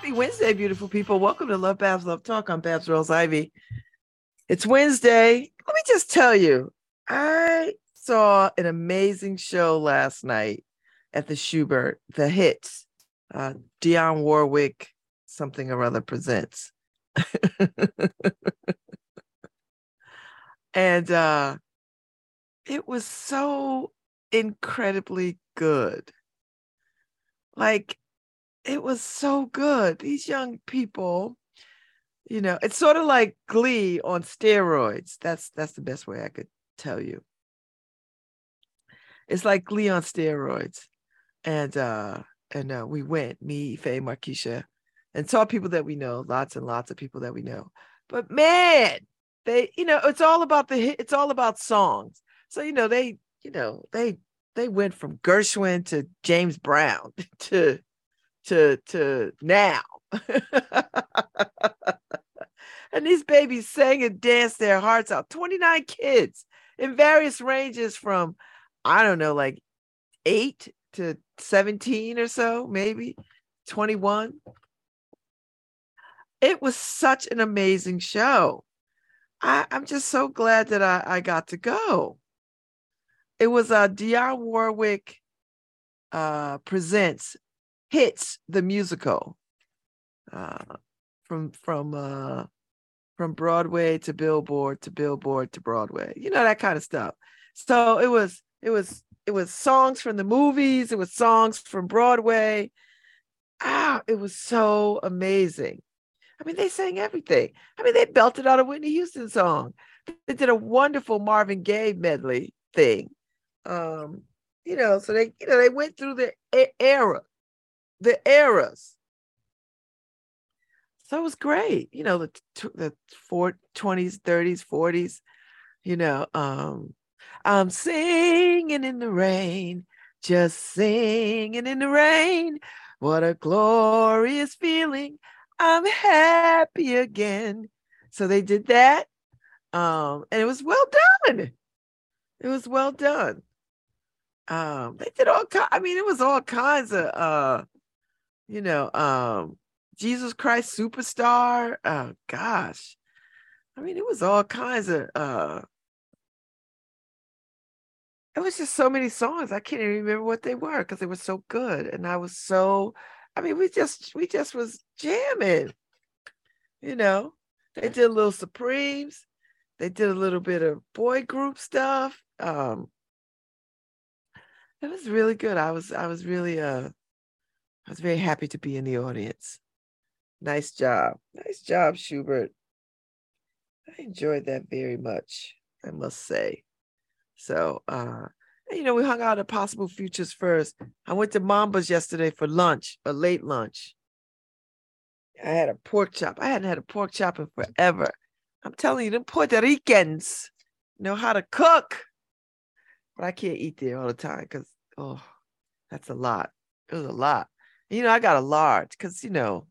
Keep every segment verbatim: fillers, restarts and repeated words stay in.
Happy Wednesday, beautiful people. Welcome to Love Babs, Love Talk. I'm Babs Rolls Ivy. It's Wednesday. Let me just tell you, I saw an amazing show last night at the Schubert, the Hits, uh, Dionne Warwick, something or other presents. And uh, it was so incredibly good. Like, it was so good. These young people, you know, it's sort of like Glee on steroids. That's that's the best way I could tell you. It's like Glee on steroids. And uh, and uh, we went, me, Faye, Markeisha, and saw people that we know, lots and lots of people that we know. But man, they, you know, it's all about the hit, it's all about songs. So, you know, they, you know, they they went from Gershwin to James Brown to to to now. And these babies sang and danced their hearts out. twenty-nine kids in various ranges from, I don't know, like eight to seventeen or so, maybe twenty-one. It was such an amazing show. I, I'm just so glad that I, I got to go. It was uh, Dionne Warwick uh, presents Hits the Musical, uh, from from uh, from Broadway to Billboard to Billboard to Broadway. You know, that kind of stuff. So it was it was it was songs from the movies. It was songs from Broadway. Ah, it was so amazing. I mean, they sang everything. I mean, they belted out a Whitney Houston song. They did a wonderful Marvin Gaye medley thing. Um, you know, so they, you know, they went through the era, the eras. So it was great. You know, the the four, twenties, thirties, forties, you know, um, I'm singing in the rain, just singing in the rain. What a glorious feeling. I'm happy again. So they did that. Um, and it was well done. It was well done. Um, they did all kinds. I mean, it was all kinds of, uh, you know, um, Jesus Christ Superstar. Oh, gosh. I mean, it was all kinds of, uh, it was just so many songs. I can't even remember what they were because they were so good. And I was so, I mean, we just, we just was jamming, you know. They did a little Supremes. They did a little bit of boy group stuff. Um, it was really good. I was, I was really, uh, I was very happy to be in the audience. Nice job. Nice job, Schubert. I enjoyed that very much, I must say. So, uh, you know, we hung out at Possible Futures first. I went to Mamba's yesterday for lunch, a late lunch. I had a pork chop. I hadn't had a pork chop in forever. I'm telling you, them Puerto Ricans know how to cook. But I can't eat there all the time because, oh, that's a lot. It was a lot. And, you know, I got a large because, you know,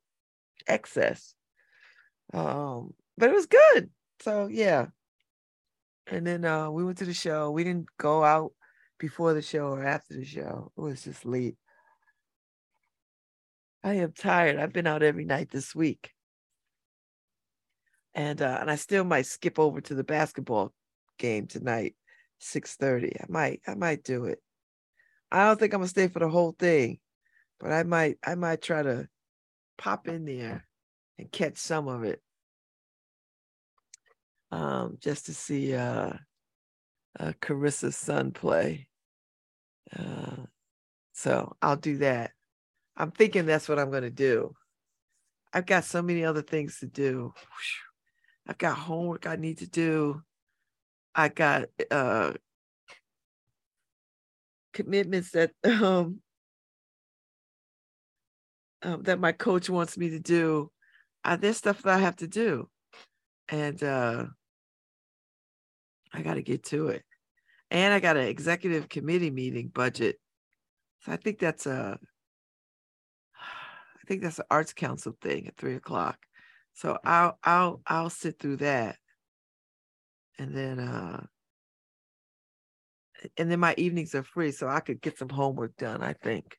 excess. Um, but it was good. So, yeah. And then uh, we went to the show. We didn't go out before the show or after the show. It was just late. I am tired. I've been out every night this week. And uh, and I still might skip over to the basketball game tonight, six thirty. I might, I might do it. I don't think I'm gonna stay for the whole thing, but I might, I might try to pop in there and catch some of it. Um, just to see uh Uh, Carissa's son play. Uh, so I'll do that. I'm thinking that's what I'm going to do. I've got so many other things to do. I've got homework I need to do. I got uh, commitments that um, um, that my coach wants me to do. Uh, there's stuff that I have to do. And uh, I got to get to it. And I got an executive committee meeting budget. So I think that's a, I think that's an arts council thing at three o'clock. So I'll, I'll, I'll sit through that. And then, uh, and then my evenings are free. So I could get some homework done. I think,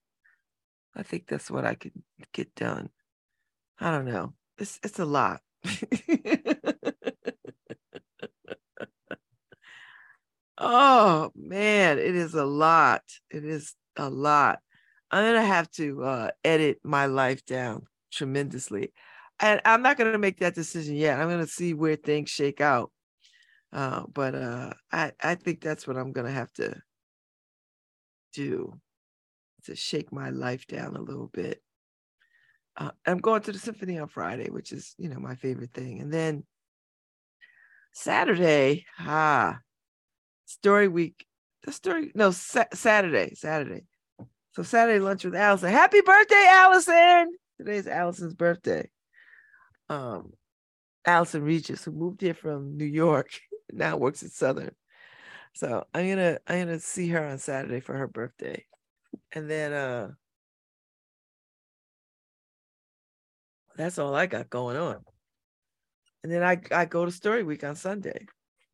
I think that's what I could get done. I don't know. It's it's a lot. Oh man, it is a lot. It is a lot. I'm gonna have to uh, edit my life down tremendously, and I'm not gonna make that decision yet. I'm gonna see where things shake out. Uh, but uh, I I think that's what I'm gonna have to do, to shake my life down a little bit. Uh, I'm going to the symphony on Friday, which is you know my favorite thing, and then Saturday, ah. Story Week, the story, no, sa- Saturday, Saturday. So Saturday lunch with Allison. Happy birthday, Allison. Today's Allison's birthday. Um, Allison Regis, who moved here from New York, now works at Southern. So I'm going to, I'm going to see her on Saturday for her birthday. And then uh, that's all I got going on. And then I, I go to Story Week on Sunday.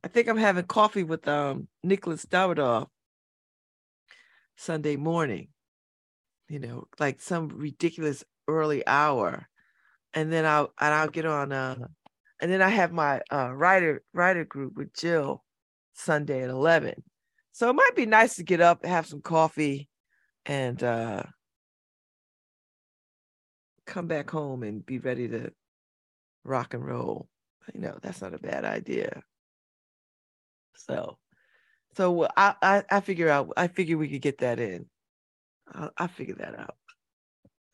I think I'm having coffee with um, Nicholas Davidoff Sunday morning, you know, like some ridiculous early hour. And then I'll, and I'll get on, uh, and then I have my uh, writer, writer group with Jill Sunday at eleven. So it might be nice to get up, have some coffee, and uh, come back home and be ready to rock and roll. You know, that's not a bad idea. So, so I, I, I figure out, I figure we could get that in. I'll, I'll figure that out.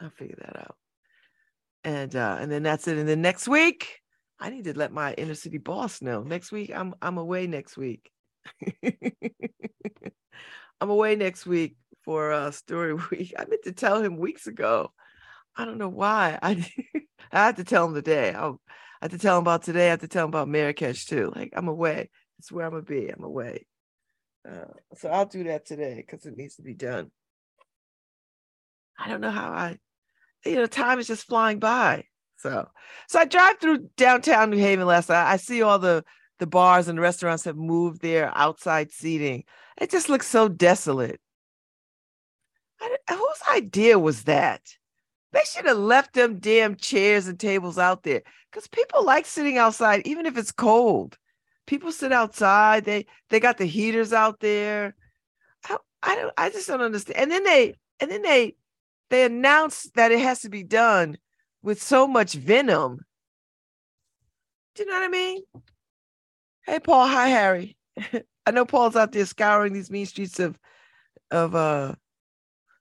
I'll figure that out. And, uh, and then that's it. And then next week, I need to let my inner city boss know next week. I'm, I'm away next week. I'm away next week for uh Story Week. I meant to tell him weeks ago. I don't know why I, I had to tell him today. I'll, I had to tell him about today. I had to tell him about Marrakesh too. Like I'm away. It's where I'm gonna be. I'm away, uh, so I'll do that today because it needs to be done. I don't know how I, you know, time is just flying by. So, so I drive through downtown New Haven last night. I see all the the bars and restaurants have moved their outside seating. It just looks so desolate. I, whose idea was that? They should have left them damn chairs and tables out there because people like sitting outside, even if it's cold. People sit outside. They they got the heaters out there. I, I don't. I just don't understand. And then they and then they they announce that it has to be done with so much venom. Do you know what I mean? Hey, Paul. Hi, Harry. I know Paul's out there scouring these mean streets of of uh,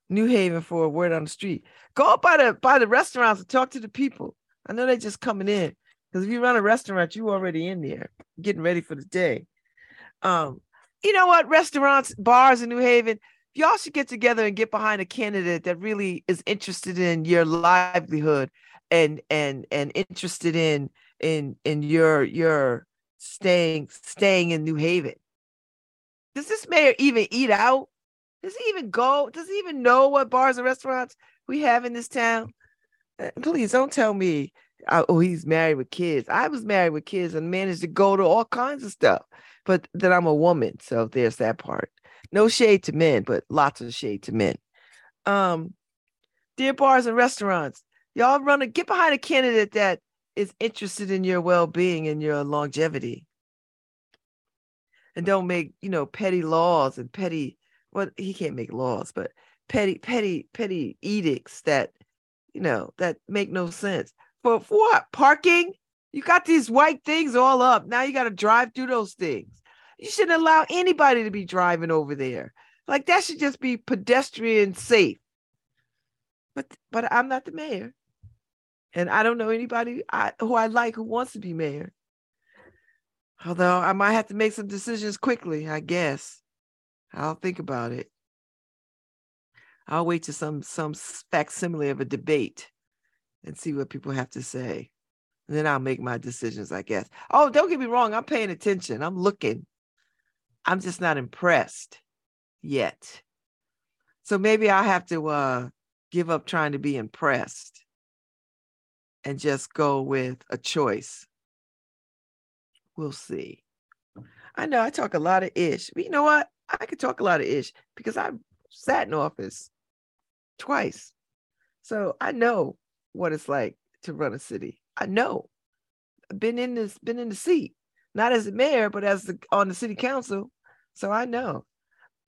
New Haven for a word on the street. Go up by the by the restaurants and talk to the people. I know they're just coming in. Because if you run a restaurant, you're already in there, getting ready for the day. Um, you know what? Restaurants, bars in New Haven, y'all should get together and get behind a candidate that really is interested in your livelihood and and and interested in in in your your staying staying in New Haven. Does this mayor even eat out? Does he even go? Does he even know what bars and restaurants we have in this town? Please don't tell me. Oh, he's married with kids. I was married with kids and managed to go to all kinds of stuff, but then I'm a woman. So there's that part. No shade to men, but lots of shade to men. Um, dear bars and restaurants, y'all run a, get behind a candidate that is interested in your well-being and your longevity. And don't make, you know, petty laws and petty, well, he can't make laws, but petty, petty, petty edicts that, you know, that make no sense. For, for what? Parking? You got these white things all up. Now you got to drive through those things. You shouldn't allow anybody to be driving over there. Like that should just be pedestrian safe. But but I'm not the mayor. And I don't know anybody I, who I like who wants to be mayor. Although I might have to make some decisions quickly, I guess. I'll think about it. I'll wait to some some facsimile of a debate and see what people have to say. And then I'll make my decisions, I guess. Oh, don't get me wrong. I'm paying attention. I'm looking. I'm just not impressed yet. So maybe I'll have to uh, give up trying to be impressed and just go with a choice. We'll see. I know I talk a lot of ish. But you know what? I could talk a lot of ish because I sat in office twice. So I know what it's like to run a city. I know. I've been in this, been in the seat, not as a mayor, but as the, on the city council. So I know.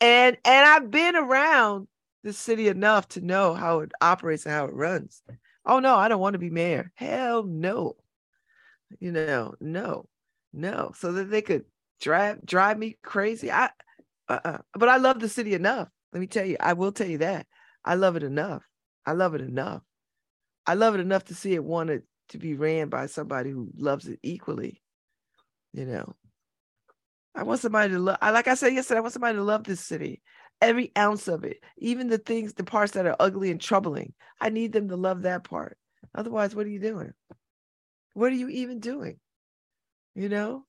And and I've been around the city enough to know how it operates and how it runs. Oh no, I don't want to be mayor. Hell no. You know, no, no. So that they could drive drive me crazy. I uh-uh. But I love the city enough. Let me tell you, I will tell you that. I love it enough. I love it enough. I love it enough to see it wanted to be ran by somebody who loves it equally. You know, I want somebody to love, I, like I said yesterday, I want somebody to love this city, every ounce of it, even the things, the parts that are ugly and troubling. I need them to love that part. Otherwise, what are you doing? What are you even doing? You know,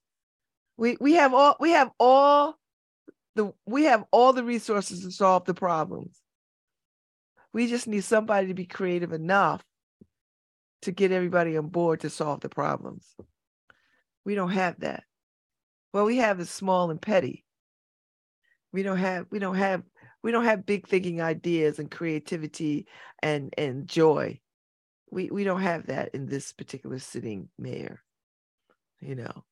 we we have all we have all the we have all the resources to solve the problems. We just need somebody to be creative enough to get everybody on board to solve the problems. We don't have that. What we have is small and petty. We don't have we don't have we don't have big thinking ideas and creativity and and joy. We we don't have that in this particular sitting mayor. You know,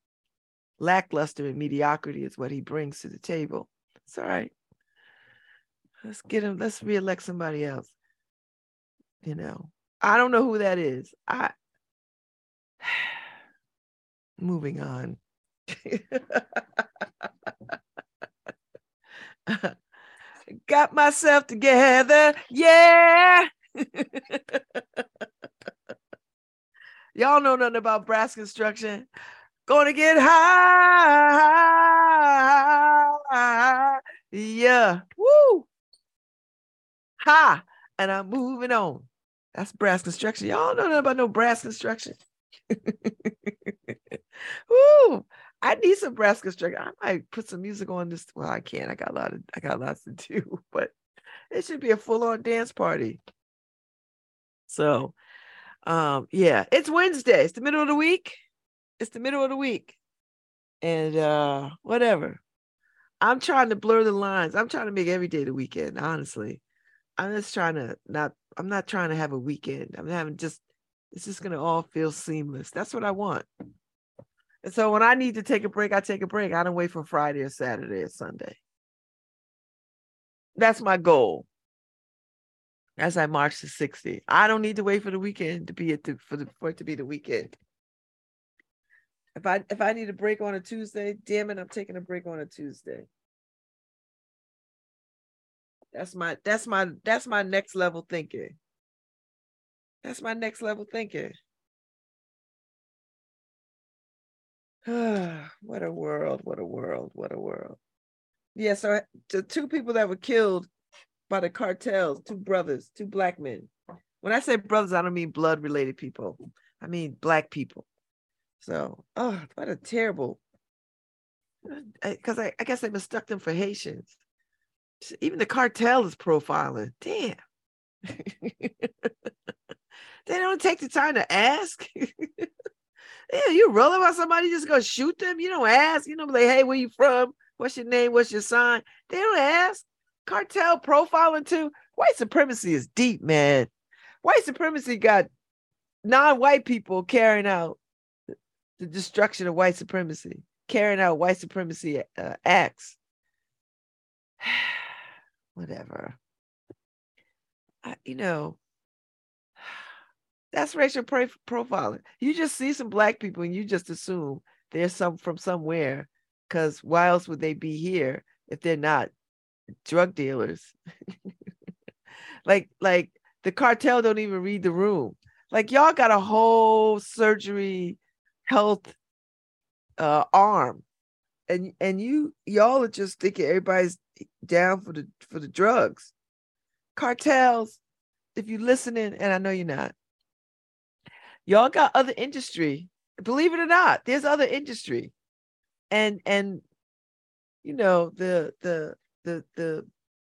lackluster and mediocrity is what he brings to the table. It's all right. Let's get him. Let's reelect somebody else. You know, I don't know who that is. I. Moving on. Got myself together. Yeah. Y'all know nothing about Brass Construction. Gonna get high. Yeah. Woo. Ha. And I'm moving on. That's Brass Construction. Y'all know nothing about no Brass Construction. Ooh, I need some Brass Construction. I might put some music on this. Well, I can't. I got a lot of I got lots to do, but it should be a full-on dance party. So um yeah, it's Wednesday. It's the middle of the week. It's the middle of the week. And uh whatever. I'm trying to blur the lines. I'm trying to make every day the weekend, honestly. I'm just trying to not I'm not trying to have a weekend. I'm having just it's just gonna all feel seamless. That's what I want. And so when I need to take a break, I take a break. I don't wait for Friday or Saturday or Sunday. That's my goal. As I march to sixty, I don't need to wait for the weekend to be it to, for, the, for it to be the weekend. If I if I need a break on a Tuesday, damn it, I'm taking a break on a Tuesday. That's my that's my that's my next level thinking. That's my next level thinking. What a world, what a world, what a world. Yeah, so the two people that were killed by the cartels, two brothers, two black men. When I say brothers, I don't mean blood-related people. I mean black people. So, oh, what a terrible, because I, I guess they mistook them for Haitians. Even the cartel is profiling. Damn. They don't take the time to ask. Yeah, you rolling about somebody, just gonna shoot them. You don't ask. You know, like, hey, where you from? What's your name? What's your sign? They don't ask. Cartel profiling too. White supremacy is deep, man. White supremacy got non-white people carrying out the destruction of white supremacy, carrying out white supremacy uh, acts. Whatever. I, you know. That's racial profiling. You just see some black people and you just assume they're some from somewhere, because why else would they be here if they're not drug dealers? like, like the cartel don't even read the room. Like, y'all got a whole surgery health uh, arm, and and you y'all are just thinking everybody's down for the for the drugs. Cartels, if you're listening, and I know you're not. Y'all got other industry. Believe it or not, there's other industry. And and you know, the the the the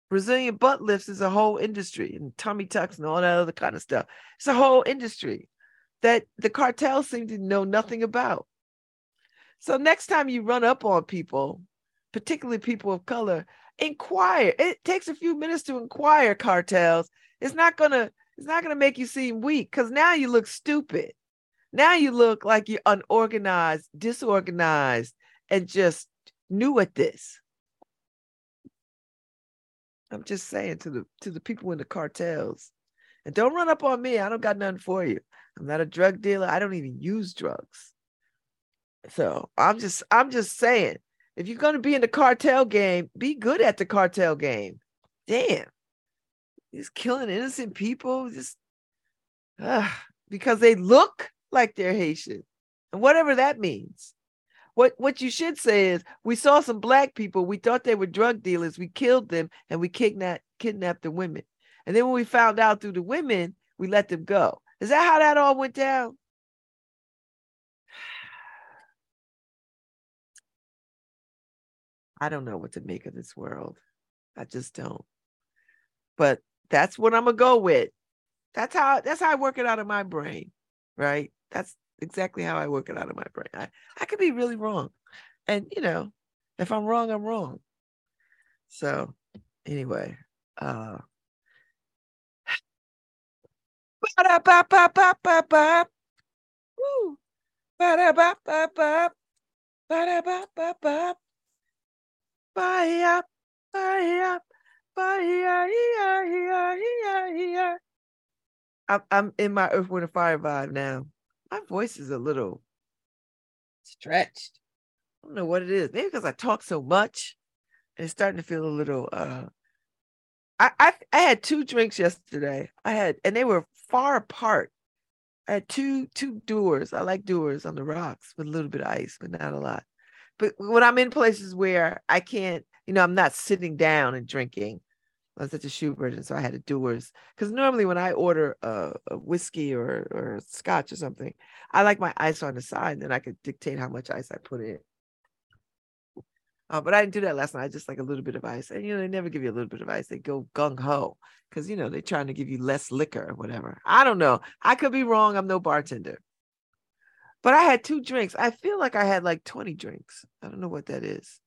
Brazilian butt lifts is a whole industry, and tummy tucks and all that other kind of stuff. It's a whole industry that the cartel seem to know nothing about. So next time you run up on people, particularly people of color, inquire. It takes a few minutes to inquire, cartels. It's not gonna It's not going to make you seem weak, because now you look stupid. Now you look like you're unorganized, disorganized, and just new at this. I'm just saying to the to the people in the cartels, and don't run up on me. I don't got nothing for you. I'm not a drug dealer. I don't even use drugs. So I'm just I'm just saying, if you're going to be in the cartel game, be good at the cartel game. Damn, he's killing innocent people just uh, because they look like they're Haitian, and whatever that means. What what you should say is, we saw some black people, we thought they were drug dealers, we killed them, and we kidnapped kidnapped the women. And then when we found out through the women, we let them go. Is that how that all went down? I don't know what to make of this world. I just don't. But that's what I'm gonna go with. That's how that's how I work it out of my brain, right? That's exactly how I work it out of my brain. I, I could be really wrong. And, you know, if I'm wrong, I'm wrong. So anyway. Uh, I'm, I'm in my Earth, Wind and Fire vibe now. My voice is a little stretched. I don't know what it is. Maybe because I talk so much, and it's starting to feel a little. Uh, I, I I had two drinks yesterday. I had, and they were far apart. I had two two doers. I like doers on the rocks with a little bit of ice, but not a lot. But when I'm in places where I can't, you know, I'm not sitting down and drinking. I was at the Schubert, and so I had a doers. Because normally when I order a, a whiskey or, or a scotch or something, I like my ice on the side, and then I could dictate how much ice I put in. Uh, but I didn't do that last night. I just like a little bit of ice. And, you know, they never give you a little bit of ice. They go gung-ho because, you know, they're trying to give you less liquor or whatever. I don't know. I could be wrong. I'm no bartender. But I had two drinks. I feel like I had like twenty drinks. I don't know what that is.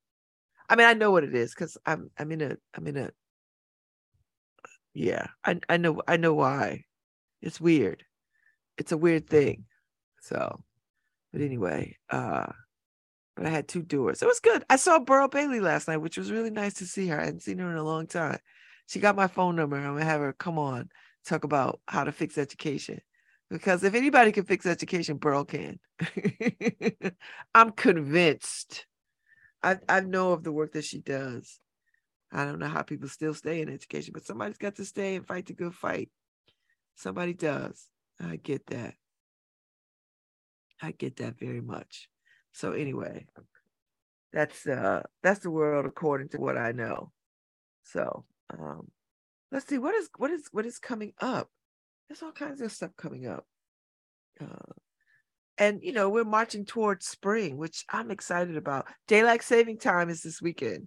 I mean, I know what it is because I'm I'm in a I'm in a Yeah, I, I know. I know why. It's weird. It's a weird thing. So, but anyway, uh, but I had two doers. It was good. I saw Burl Bailey last night, which was really nice to see her. I hadn't seen her in a long time. She got my phone number. I'm going to have her come on, talk about how to fix education. Because if anybody can fix education, Burl can. I'm convinced. I, I know of the work that she does. I don't know how people still stay in education, but somebody's got to stay and fight the good fight. Somebody does. I get that. I get that very much. So anyway, that's uh, that's the world according to what I know. So um, let's see what is what is what is coming up. There's all kinds of stuff coming up, uh, and you know we're marching towards spring, which I'm excited about. Daylight saving time is this weekend.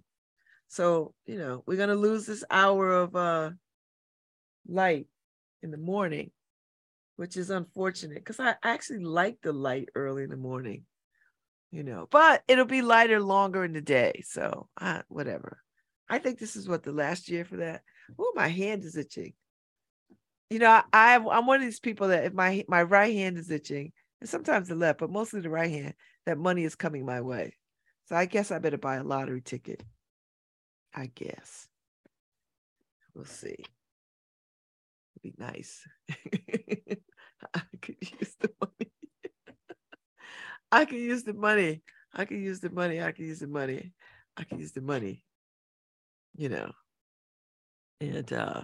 So, you know, we're going to lose this hour of uh, light in the morning, which is unfortunate because I actually like the light early in the morning, you know, but it'll be lighter longer in the day. So uh, whatever. I think this is what the last year for that. Oh, my hand is itching. You know, I, I have, I'm one of these people that if my, my right hand is itching, and sometimes the left, but mostly the right hand, that money is coming my way. So I guess I better buy a lottery ticket. I guess. We'll see. It'd be nice. I could use the money. I could use the money. I could use the money. I could use the money. I could use the money. You know. And uh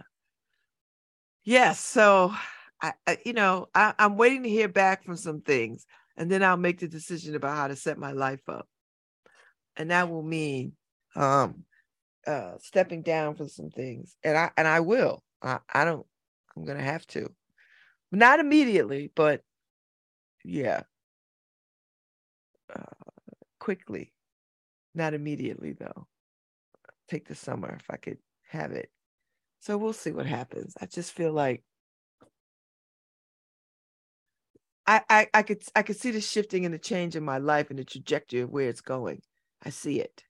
yes, yeah, so I, I you know, I, I'm waiting to hear back from some things, and then I'll make the decision about how to set my life up. And that will mean um Uh, stepping down for some things, and I and I will. I, I don't. I'm gonna have to, not immediately, but yeah, uh, quickly. Not immediately though. Take the summer if I could have it. So we'll see what happens. I just feel like I I, I could I could see the shifting and the change in my life and the trajectory of where it's going. I see it.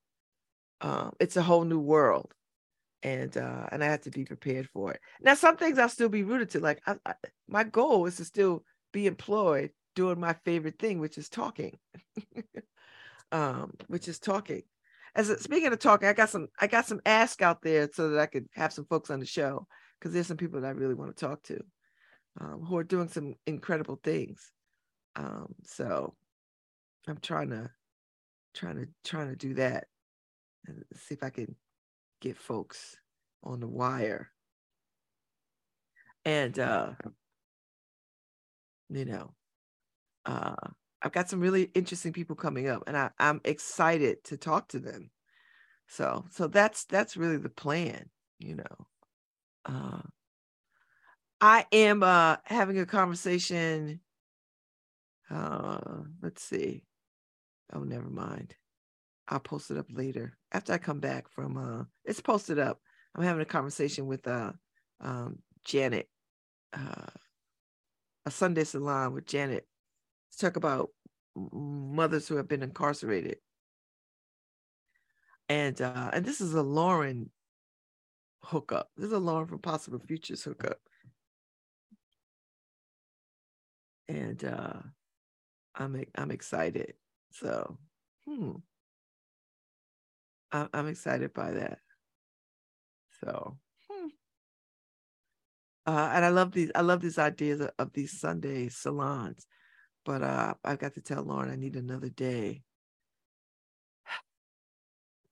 Um, it's a whole new world. And uh, and I have to be prepared for it. Now, some things I'll still be rooted to. Like I, I, my goal is to still be employed doing my favorite thing, which is talking, um, which is talking. As a, speaking of talking, I got some I got some ask out there so that I could have some folks on the show, because there's some people that I really want to talk to, um, who are doing some incredible things. Um, so I'm trying to trying to trying to do that and see if I can get folks on the wire. And uh, you know, uh, I've got some really interesting people coming up, and I, I'm excited to talk to them. So, so that's that's really the plan, you know. Uh, I am uh, having a conversation. Uh, let's see. Oh, never mind. I'll post it up later after I come back from. Uh, it's posted up. I'm having a conversation with uh, um, Janet, uh, a Sunday salon with Janet. Let's talk about mothers who have been incarcerated, and uh, and this is a Lauren hookup. This is a Lauren from Possible Futures hookup, and uh, I'm I'm excited. So, hmm. I'm excited by that. So, hmm. uh, and I love these. I love these ideas of, of these Sunday salons, but uh, I've got to tell Lauren I need another day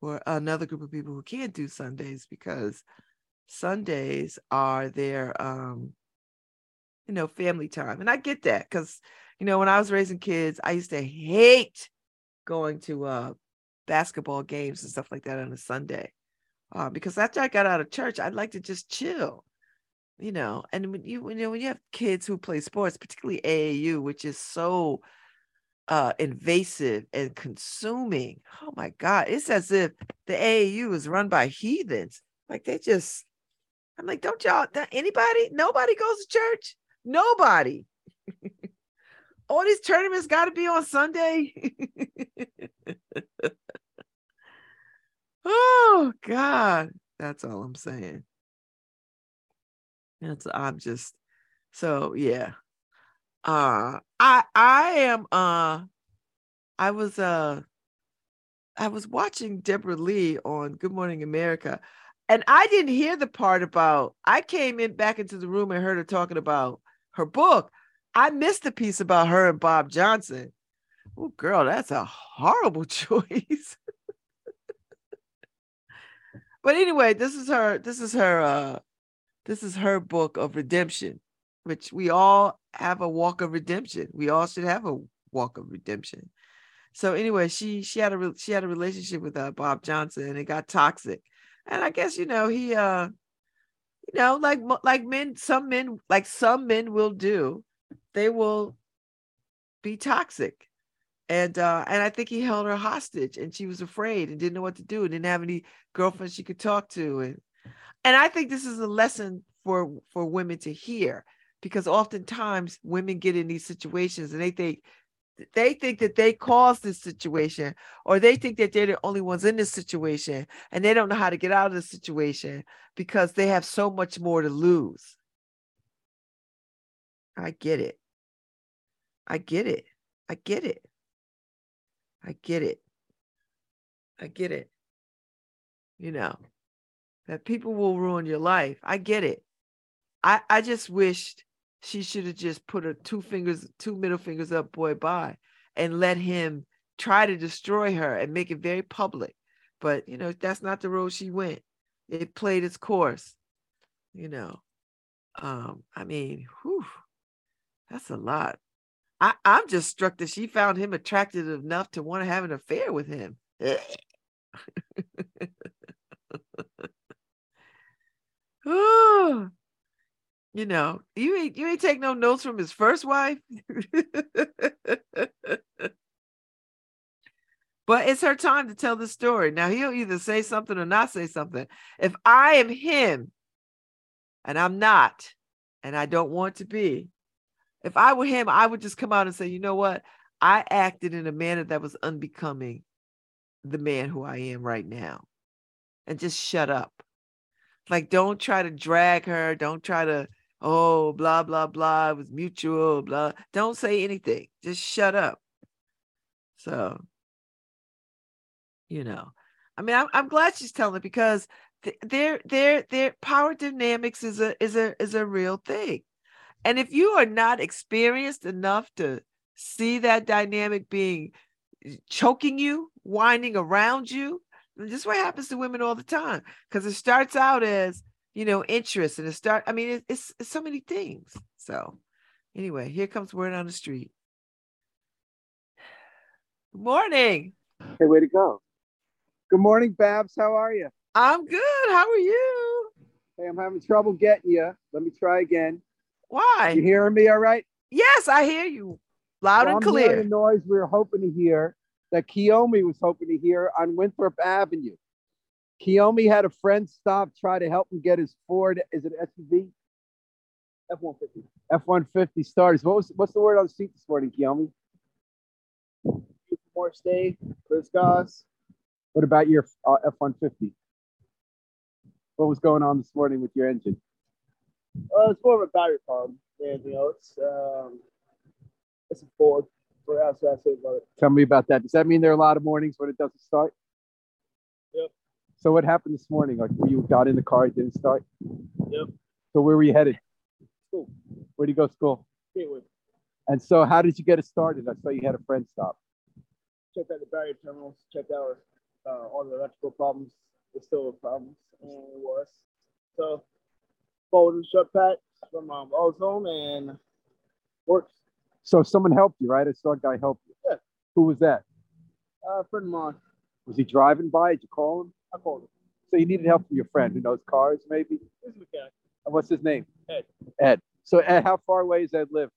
for another group of people who can't do Sundays, because Sundays are their, um, you know, family time, and I get that, because you know when I was raising kids, I used to hate going to uh. basketball games and stuff like that on a Sunday, uh, because after I got out of church, I'd like to just chill, you know. And when you, you know, when you have kids who play sports, particularly A A U, which is so uh, invasive and consuming, oh my God, it's as if the A A U is run by heathens. Like they just, I'm like, don't y'all, anybody, nobody goes to church, nobody. All these tournaments got to be on Sunday. Oh God, that's all I'm saying. That's I'm just so yeah. Uh I I am uh I was uh I was watching Deborah Lee on Good Morning America, and I didn't hear the part about I came in back into the room and heard her talking about her book. I missed the piece about her and Bob Johnson. Oh, girl, that's a horrible choice. But anyway, this is her. This is her. Uh, this is her book of redemption, which we all have a walk of redemption. We all should have a walk of redemption. So anyway, she she had a she had a relationship with uh, Bob Johnson, and it got toxic. And I guess you know he, uh, you know, like like men, some men, like some men will do. They will be toxic. And uh, and I think he held her hostage, and she was afraid and didn't know what to do and didn't have any girlfriends she could talk to. And and I think this is a lesson for, for women to hear, because oftentimes women get in these situations and they think they think that they caused this situation, or they think that they're the only ones in this situation, and they don't know how to get out of the situation because they have so much more to lose. I get it. I get it. I get it. I get it. I get it. You know, that people will ruin your life. I get it. I, I just wished she should have just put her two fingers, two middle fingers up, boy, bye, and let him try to destroy her and make it very public. But, you know, that's not the road she went. It played its course. You know, um, I mean, whew, that's a lot. I, I'm just struck that she found him attractive enough to want to have an affair with him. Ooh. You know, you ain't you ain't take no notes from his first wife. But it's her time to tell the story. Now he'll either say something or not say something. If I am him, and I'm not, and I don't want to be, if I were him, I would just come out and say, you know what? I acted in a manner that was unbecoming the man who I am right now, and just shut up. like, don't try to drag her. Don't try to, oh, blah, blah, blah. It was mutual, blah. Don't say anything. Just shut up. So, you know, I mean, I'm, I'm glad she's telling it, because th- their, their, their power dynamics is a, is a, is a real thing. And if you are not experienced enough to see that dynamic being choking you, winding around you, and this is what happens to women all the time, because it starts out as, you know, interest, and it start, I mean, it, it's, it's so many things. So anyway, here comes word on the street. Good morning. Hey, way to go. Good morning, Babs. How are you? I'm good. How are you? Hey, I'm having trouble getting you. Let me try again. Why? You hearing me all right? Yes, I hear you loud well, and clear. I'm hearing the noise we were hoping to hear, that Kiyomi was hoping to hear on Winthrop Avenue. Kiyomi had a friend stop, try to help him get his Ford. Is it S U V? F one fifty. F one fifty starters. What was, what's the word on the street this morning, Kiyomi? More stay, Chris Goss. What about your uh, F one fifty? What was going on this morning with your engine? Well, it's more of a battery problem than anything else. Um, it's a Ford. What else did I say about it? Tell me about that. Does that mean there are a lot of mornings when it doesn't start? Yep. So what happened this morning? Like, you got in the car, it didn't start? Yep. So where were you headed? School. Where'd you go to school? Gateway. And so how did you get it started? I saw you had a friend stop. Checked out the battery terminals, checked out uh, all the electrical problems. There's still problems, and it was. So, folded and shut pack from um, Ozone, and works. So someone helped you, right? I saw a guy help you. Yeah. Who was that? Uh, a friend of mine. Was he driving by? Did you call him? I called him. So you needed help from your friend who knows cars, maybe? He's a mechanic. And what's his name? Ed. Ed. So Ed, how far away does Ed live?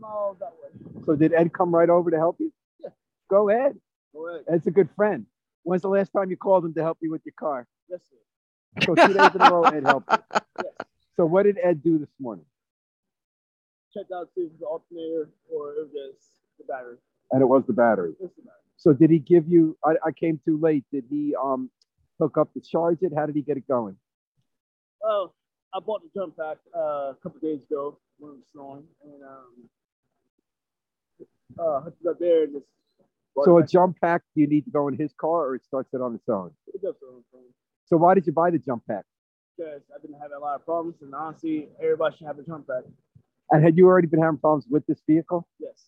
Mile that way. So did Ed come right over to help you? Yeah. Go Ed. Go Ed. Ed's a good friend. When's the last time you called him to help you with your car? Yes, sir. So two days in a row, Ed helped you. Yes. So what did Ed do this morning? Checked out if it was the alternator or it was the battery. And it was the battery. It was the battery. So did he give you, I, I came too late, did he um hook up to charge it? How did he get it going? Oh, I bought the jump pack uh, a couple days ago when it was snowing, and um, Uh, up there and just so back. A jump pack, do you need to go in his car, or it starts it on its own? It does on its own. So why did you buy the jump pack? Because I've been having a lot of problems, and honestly, everybody should have a jump pack. And had you already been having problems with this vehicle? Yes.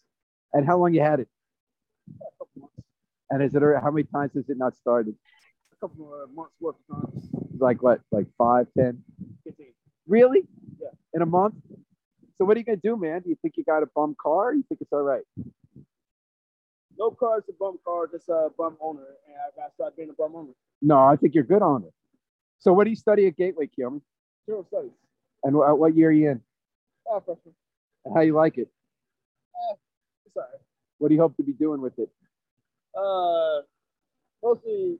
And how long you had it? Yeah, a couple months. And is it how many times has it not started? A couple of months worth of times. Like what? Like five, ten? Fifteen. Really? Yeah. In a month? So what are you going to do, man? Do you think you got a bum car, or you think it's all right? No car is a bum car, just a bum owner. And I got to start being a bum owner. No, I think you're good on it. So what do you study at Gateway, Kiyomi? General studies. And w- what year are you in? Uh, freshman. And how you like it? Uh, it's all right. What do you hope to be doing with it? Uh, mostly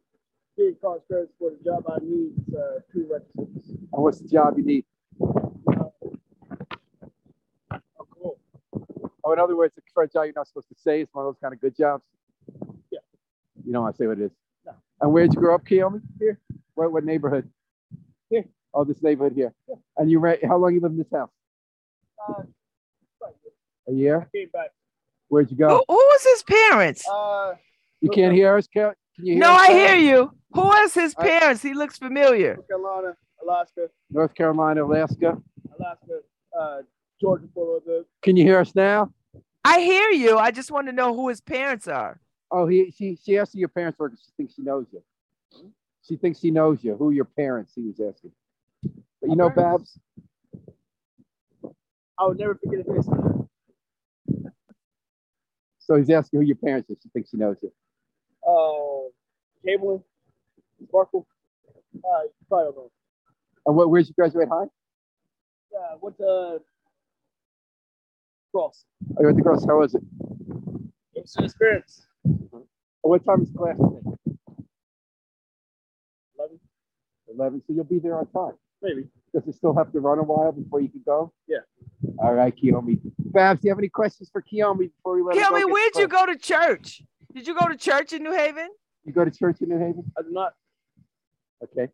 getting college credits for the job I need. Uh, prerequisites. And what's the job you need? Oh, in other words, the first job you're not supposed to say is one of those kind of good jobs? Yeah. You don't want to say what it is? No. And where did you grow up, Kiyomi? Here. What, what neighborhood? Here. Oh, this neighborhood here. Yeah. And you ran, how long you live in this house? Uh, a year. I came back. Where'd you go? Who, who was his parents? Uh, you can't hear us, Carol? Can you hear no, us? I hear you. Who was his parents? I, he looks familiar. North Carolina, Alaska. North Carolina, Alaska. Alaska, uh, Georgia for a little bit. Can you hear us now? I hear you. I just want to know who his parents are. Oh, he she she asked you your parents were because she thinks she knows you. Mm-hmm. She thinks she knows you. Who are your parents? He was asking. But you My know, parents. Babs. I would never forget this. So he's asking who your parents are. She thinks she knows you. Oh, uh, Cable, Sparkle. Uh, probably don't know. And what? Where did you graduate high? Yeah, went to Cross. Oh, you went to Cross. How was it? It was an experience. Mm-hmm. What time is class today? Eleven. Eleven. So you'll be there on time. Maybe. Does it still have to run a while before you can go? Yeah. All right, Kiyomi. Babs, do you have any questions for Kiyomi before we let Kiyomi, her go? Where'd you go to church? Did you go to church in New Haven? You go to church in New Haven? I did not. Okay.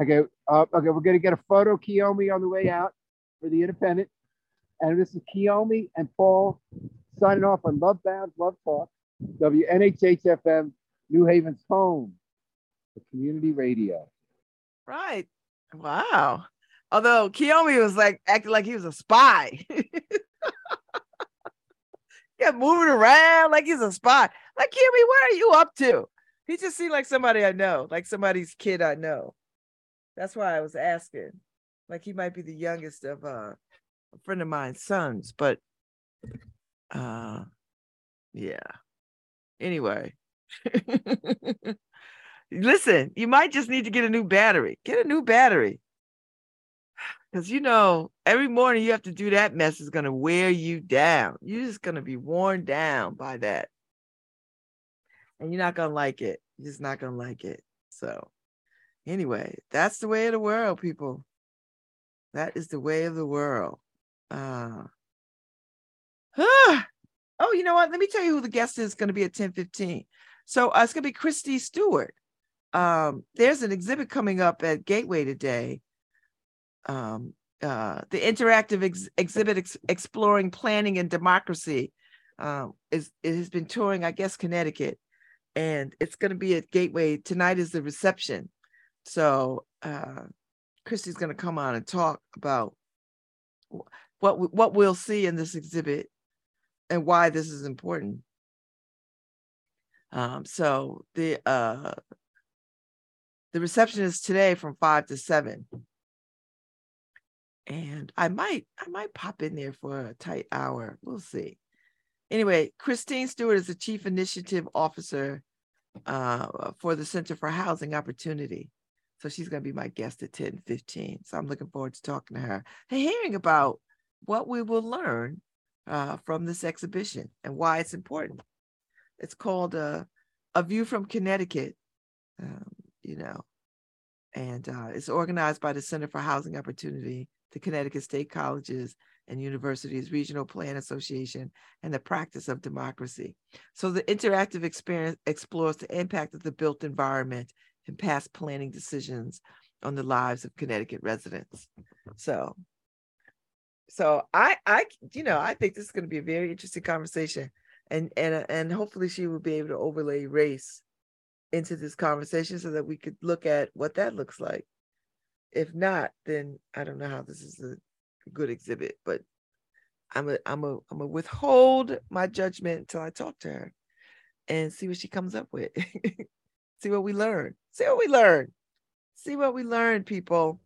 Okay, uh, okay, we're going to get a photo Kiyomi on the way out for the Independent. And this is Kiyomi and Paul signing off on Love Bound, Love Talk, W N H H F M, New Haven's home, the community radio. Right. Wow. Although Kiyomi was like acting like he was a spy. Kept moving around like he's a spy. Like, Kiyomi, what are you up to? He just seemed like somebody I know, like somebody's kid I know. That's why I was asking. Like, he might be the youngest of uh, a friend of mine's sons, but uh, yeah. Anyway. Listen, you might just need to get a new battery. Get a new battery. Because, you know, every morning you have to do that mess is going to wear you down. You're just going to be worn down by that. And you're not going to like it. You're just not going to like it. So anyway, that's the way of the world, people. That is the way of the world. Uh, huh. Oh, you know what? Let me tell you who the guest is going to be at ten fifteen. So uh, it's going to be Christy Stewart. Um, there's an exhibit coming up at Gateway today. Um, uh, the interactive ex- exhibit ex- exploring planning and democracy um, is it has been touring, I guess, Connecticut, and it's going to be at Gateway. Tonight is the reception. So uh, Christy's going to come on and talk about what w- what we'll see in this exhibit and why this is important. Um, so the uh, the reception is today from five to seven. And I might, I might pop in there for a tight hour. We'll see. Anyway, Christine Stewart is the Chief Initiative Officer uh, for the Center for Housing Opportunity. So she's going to be my guest at ten fifteen. So I'm looking forward to talking to her and hearing about what we will learn uh, from this exhibition and why it's important. It's called uh, A View from Connecticut, um, you know, and uh, it's organized by the Center for Housing Opportunity, the Connecticut State Colleges and Universities, Regional Plan Association, and the Practice of Democracy. So the interactive experience explores the impact of the built environment and past planning decisions on the lives of Connecticut residents. So, so I, I, you know, I think this is going to be a very interesting conversation, and and and hopefully she will be able to overlay race into this conversation so that we could look at what that looks like. If not, then I don't know how this is a good exhibit, but I'm a, I'm a, I'm a withhold my judgment until I talk to her and see what she comes up with. See what we learn. See what we learn. See what we learn, people.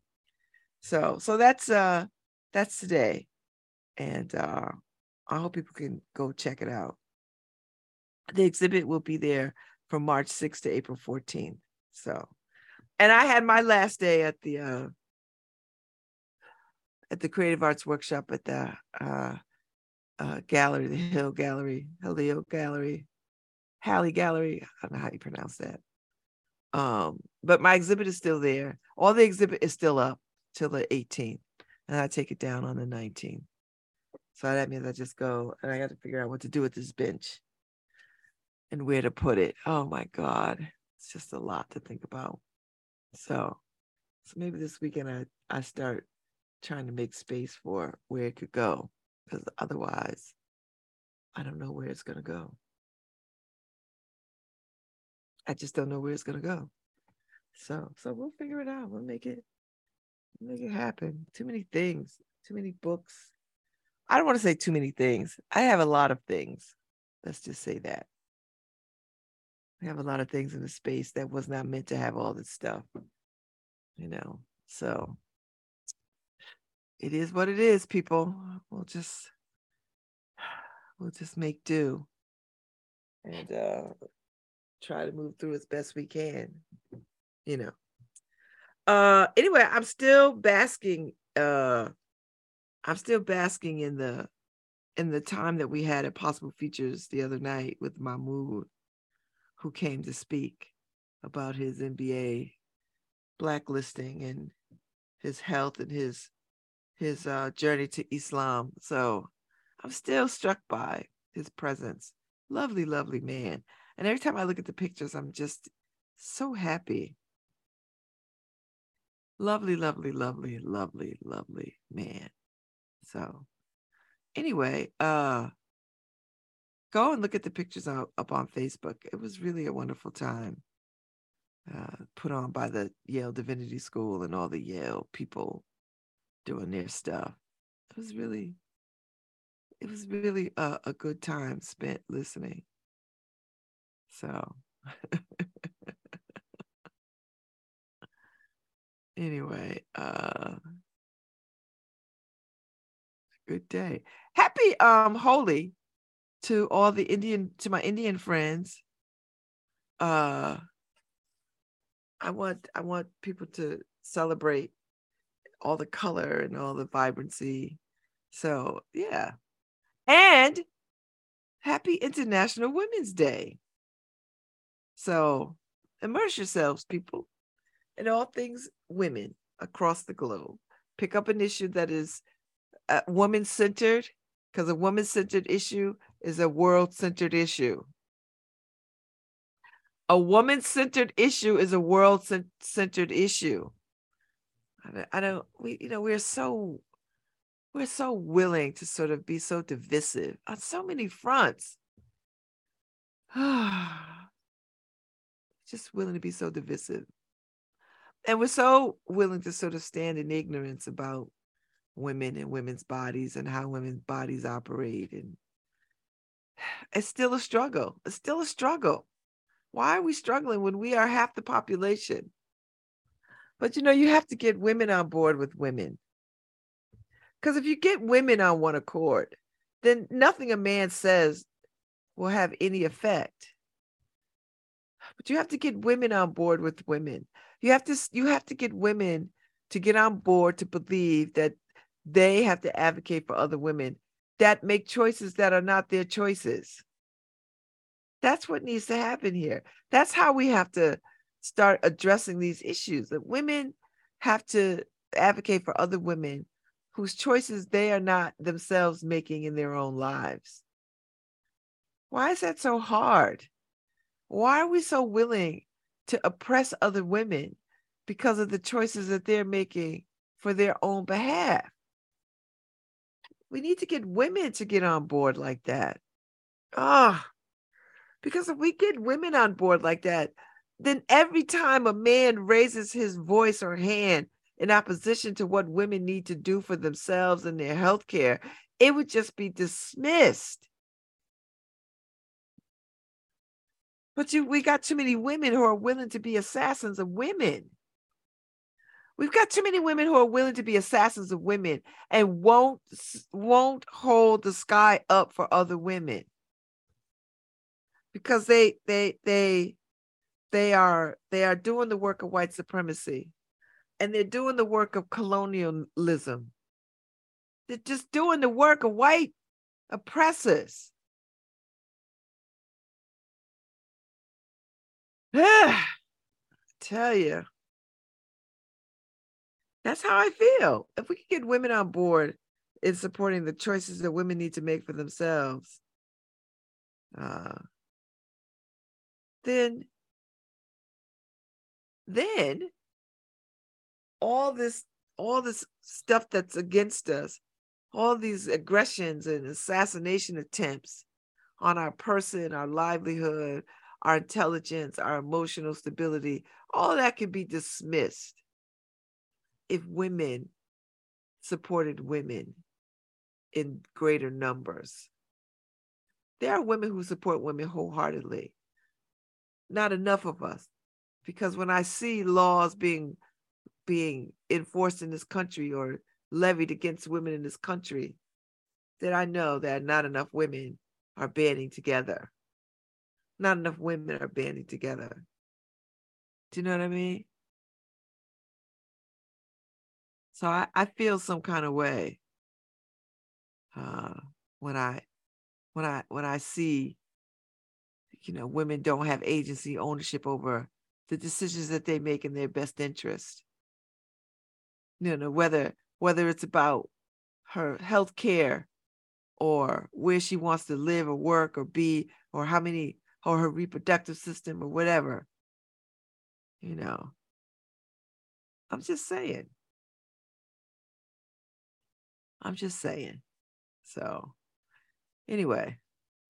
So, so that's, uh, that's today. And uh, I hope people can go check it out. The exhibit will be there from March sixth to April fourteenth. So, and I had my last day at the uh, at the Creative Arts Workshop at the uh, uh, gallery, the Hill Gallery, Haleo Gallery, Halley Gallery. I don't know how you pronounce that. Um, but my exhibit is still there. All the exhibit is still up till the eighteenth, and I take it down on the nineteenth. So that means I just go and I got to figure out what to do with this bench and where to put it. Oh my God. It's just a lot to think about. So, so maybe this weekend I, I start trying to make space for where it could go, because otherwise I don't know where it's going to go. I just don't know where it's going to go. So, so we'll figure it out. We'll make it, make it happen. Too many things, too many books. I don't want to say too many things. I have a lot of things. Let's just say that. I have a lot of things in the space that was not meant to have all this stuff, you know. So it is what it is, people. We'll just, we'll just make do and uh, try to move through as best we can, you know. Uh, anyway, I'm still basking. Uh, I'm still basking in the in the time that we had at Possible Features the other night with Mahmoud, who came to speak about his N B A blacklisting and his health and his his uh, journey to Islam. So I'm still struck by his presence. Lovely, lovely man. And every time I look at the pictures, I'm just so happy lovely, lovely, lovely, lovely, lovely man. So anyway, uh, go and look at the pictures up, up on Facebook. It was really a wonderful time uh, put on by the Yale Divinity School and all the Yale people doing their stuff. It was really, it was really a, a good time spent listening. So anyway, uh, good day. Happy um Holi to all the Indian, to my Indian friends. Uh, I want I want people to celebrate all the color and all the vibrancy. So yeah, and happy International Women's Day. So immerse yourselves, people, in all things women across the globe. Pick up an issue that is uh, woman-centered, because a woman-centered issue is a world-centered issue. A woman-centered issue is a world-centered issue. I don't, I don't we, you know, we're so, we're so willing to sort of be so divisive on so many fronts. Just willing to be so divisive. And we're so willing to sort of stand in ignorance about women and women's bodies and how women's bodies operate. And it's still a struggle. It's still a struggle. Why are we struggling when we are half the population? But, you know, you have to get women on board with women. Because if you get women on one accord, then nothing a man says will have any effect. But you have to get women on board with women. You have to you have to get women to get on board to believe that they have to advocate for other women that make choices that are not their choices. That's what needs to happen here. That's how we have to start addressing these issues, that women have to advocate for other women whose choices they are not themselves making in their own lives. Why is that so hard? Why are we so willing to oppress other women because of the choices that they're making for their own behalf? We need to get women to get on board like that. Ah, oh, because if we get women on board like that, then every time a man raises his voice or hand in opposition to what women need to do for themselves and their health care, it would just be dismissed. But you, we got too many women who are willing to be assassins of women. We've got too many women who are willing to be assassins of women and won't, won't hold the sky up for other women because they, they, they, they are, they are doing the work of white supremacy, and they're doing the work of colonialism. They're just doing the work of white oppressors. I tell you, that's how I feel. If we could get women on board in supporting the choices that women need to make for themselves, uh, then, then all this, all this stuff that's against us, all these aggressions and assassination attempts on our person, our livelihood, our intelligence, our emotional stability, all of that can be dismissed if women supported women in greater numbers. There are women who support women wholeheartedly. Not enough of us, because when I see laws being, being enforced in this country or levied against women in this country, then I know that not enough women are banding together. Not enough women are banding together. Do you know what I mean? So I, I feel some kind of way uh, when I when I when I see, you know, women don't have agency, ownership over the decisions that they make in their best interest. You know, whether whether it's about her health care or where she wants to live or work or be, or how many, or her reproductive system or whatever, you know, I'm just saying. I'm just saying. So anyway,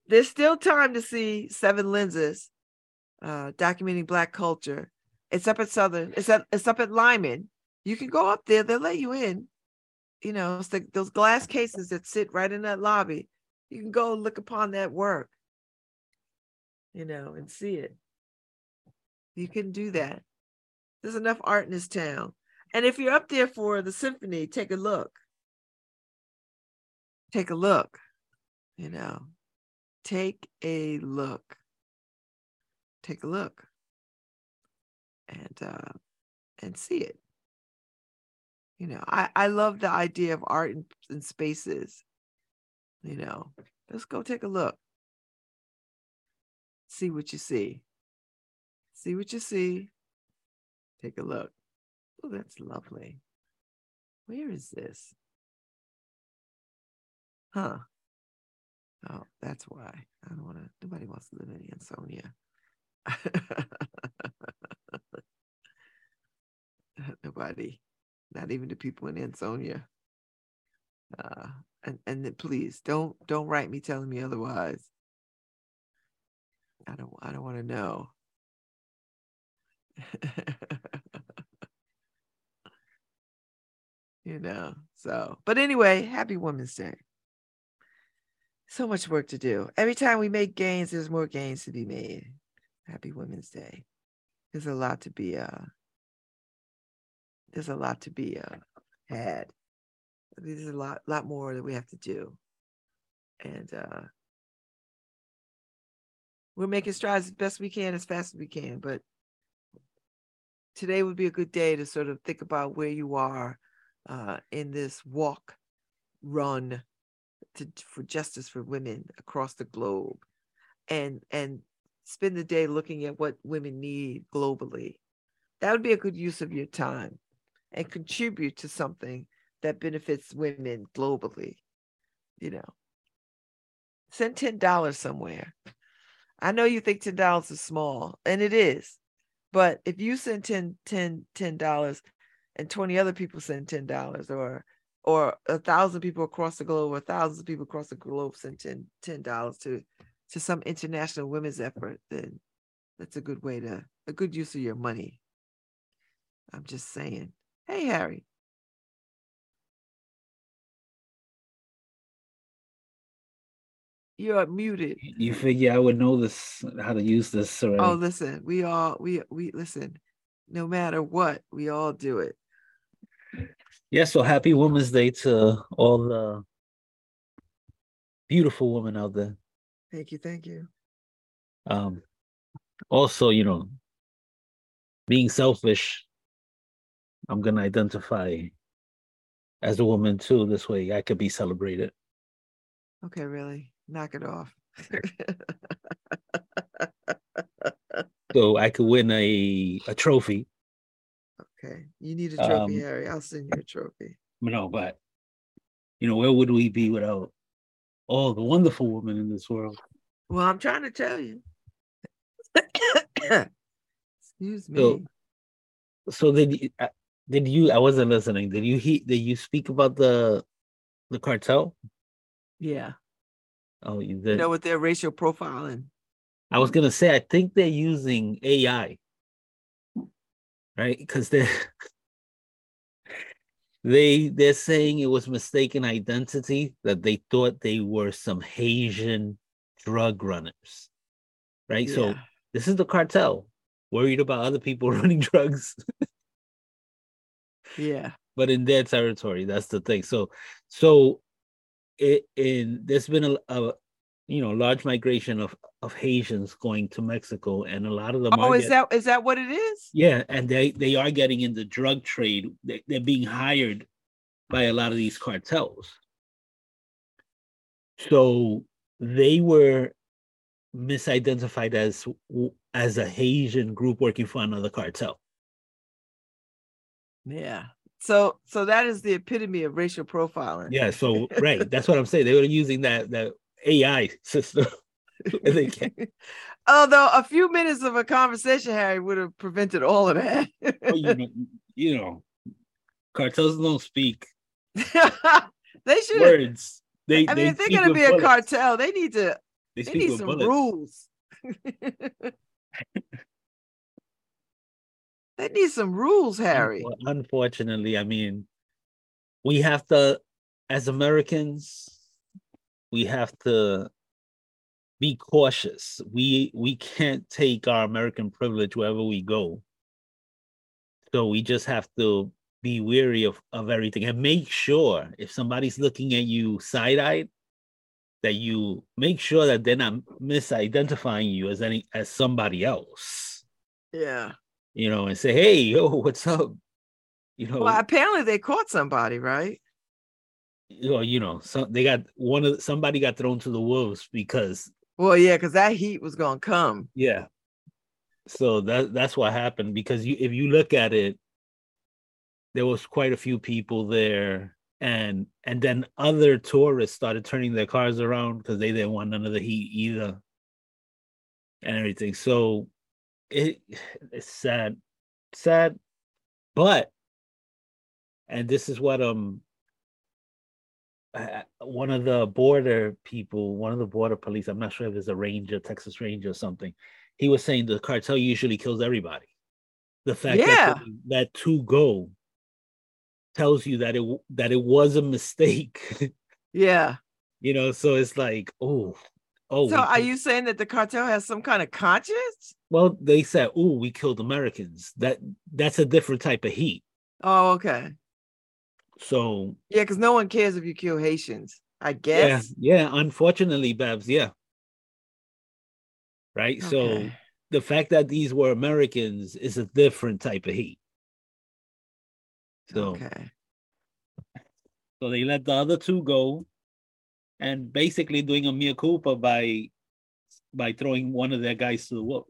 there's still time to see Seven Lenses, uh, documenting Black culture. It's up at Southern. It's up, it's up at Lyman. You can go up there. They'll let you in. You know, it's the, those glass cases that sit right in that lobby. You can go look upon that work, you know, and see it. You can do that. There's enough art in this town. And if you're up there for the symphony, take a look. Take a look, you know. Take a look. Take a look. And uh, and see it. You know, I, I love the idea of art in, in spaces. You know, let's go take a look. See what you see. See what you see. Take a look. Oh, that's lovely. Where is this? Huh. Oh, that's why. I don't want to, nobody wants to live in Ansonia. Nobody. Not even the people in Ansonia. Uh, and and please don't don't write me telling me otherwise. I don't I don't want to know. You know. So, but anyway, happy Women's Day. So much work to do. Every time we make gains, there's more gains to be made. Happy Women's Day. There's a lot to be uh there's a lot to be uh, had. There's a lot, lot more that we have to do. And uh, we're making strides as best we can, as fast as we can. But today would be a good day to sort of think about where you are uh, in this walk, run to, for justice for women across the globe, and and spend the day looking at what women need globally. That would be a good use of your time, and contribute to something that benefits women globally. You know, send ten dollars somewhere. I know you think ten dollars is small, and it is, but if you send ten dollars and twenty other people send ten dollars, or or a thousand people across the globe, or thousands of people across the globe send ten dollars to, to some international women's effort, then that's a good way to, a good use of your money. I'm just saying. Hey, Harry. You're muted. You figure I would know this, how to use this already. Oh, listen, we all, we, we, listen, no matter what, we all do it. Yeah, so happy Women's Day to all the beautiful women out there. Thank you, thank you. Um, also, you know, being selfish, I'm going to identify as a woman too. This way I could be celebrated. Okay, really? Knock it off. So I could win a, a trophy. Okay. You need a trophy, um, Harry. I'll send you a trophy. No, but, you know, where would we be without all the wonderful women in this world? Well, I'm trying to tell you. Excuse me. So, so did you, did you, I wasn't listening. Did you, he, did you speak about the the cartel? Yeah. Oh, you did. You know, with their racial profiling. I was gonna say, I think they're using A I, right? Because they they they're saying it was mistaken identity, that they thought they were some Haitian drug runners, right? Yeah. So this is the cartel worried about other people running drugs. Yeah, but in their territory, that's the thing. So, so. It, in there's been a, a you know large migration of, of Haitians going to Mexico, and a lot of them. Oh, are is getting, that is that what it is? Yeah, and they, they are getting in the drug trade. They, they're being hired by a lot of these cartels. So they were misidentified as as a Haitian group working for another cartel. Yeah. So, so that is the epitome of racial profiling. Yeah. So, right. That's what I'm saying. They were using that that A I system. Although a few minutes of a conversation, Harry, would have prevented all of that. Well, you know, you know, Cartels don't speak. They should words. They, I mean, they if they're going to be bullets. a cartel, they need to. They, they need some bullets. rules. They need some rules, Harry. Unfortunately, I mean, we have to, as Americans, we have to be cautious. We we can't take our American privilege wherever we go. So we just have to be wary of, of everything and make sure if somebody's looking at you side-eyed, that you make sure that they're not misidentifying you as any as somebody else. Yeah. You know, and say, hey, yo, what's up? You know, well, apparently they caught somebody, right? You know, you know, so they got one of somebody got thrown to the wolves because well, yeah, because that heat was gonna come. Yeah. So that that's what happened, because you if you look at it, there was quite a few people there, and and then other tourists started turning their cars around because they didn't want none of the heat either, and everything. So it it's sad, sad, but and this is what um one of the border people, one of the border police, I'm not sure if it's a ranger, Texas Ranger or something. He was saying the cartel usually kills everybody. The fact yeah. that, that two go tells you that it that it was a mistake. Yeah. You know, so it's like, oh, oh. So are you saying that the cartel has some kind of conscience? Well, they said, oh, we killed Americans. That that's a different type of heat. Oh, okay. So yeah, because no one cares if you kill Haitians, I guess. Yeah, yeah, unfortunately, Babs, yeah. Right. Okay. So the fact that these were Americans is a different type of heat. So, okay. So they let the other two go, and basically doing a mea culpa by by throwing one of their guys to the wolves.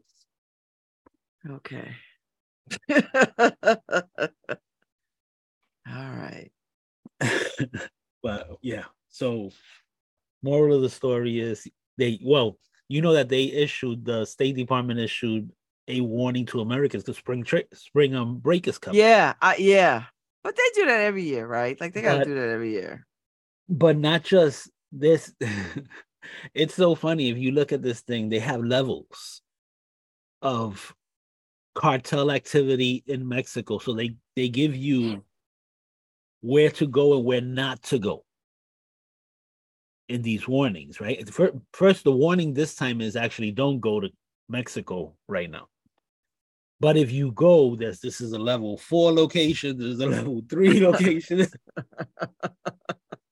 Okay. All right. But yeah, so moral of the story is they well, you know that they issued the State Department issued a warning to Americans because spring tri- spring um break is coming. Yeah, uh, yeah, but they do that every year, right? Like they gotta but, do that every year. But not just this. It's so funny if you look at this thing. They have levels of cartel activity in Mexico, so they they give you where to go and where not to go in these warnings, right? First, the warning this time is actually don't go to Mexico right now. But if you go, there's this is a level four location, there's a level three location.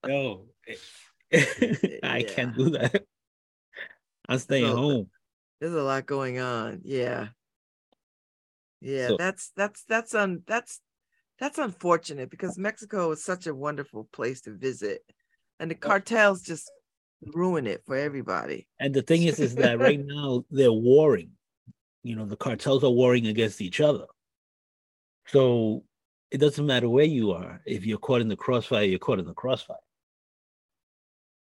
No, I yeah. can't do that. I'm staying so, home. There's a lot going on. Yeah. Yeah, so, that's that's that's on that's That's unfortunate because Mexico is such a wonderful place to visit, and the cartels just ruin it for everybody. And the thing is, is that right now they're warring. You know, the cartels are warring against each other. So it doesn't matter where you are. If you're caught in the crossfire, you're caught in the crossfire.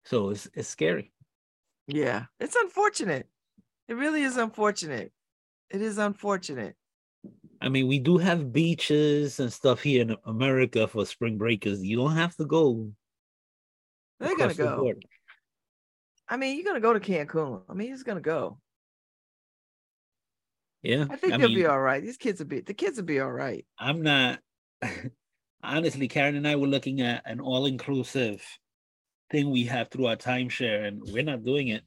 So it's it's scary. Yeah, it's unfortunate. It really is unfortunate. It is unfortunate. I mean, we do have beaches and stuff here in America for spring breakers. You don't have to go. They're going to go. Border. I mean, you're going to go to Cancun. I mean, he's going to go. Yeah. I think I they'll mean, be all right. These kids will be, the kids will be all right. I'm not, honestly, Karen and I were looking at an all-inclusive thing we have through our timeshare, and we're not doing it.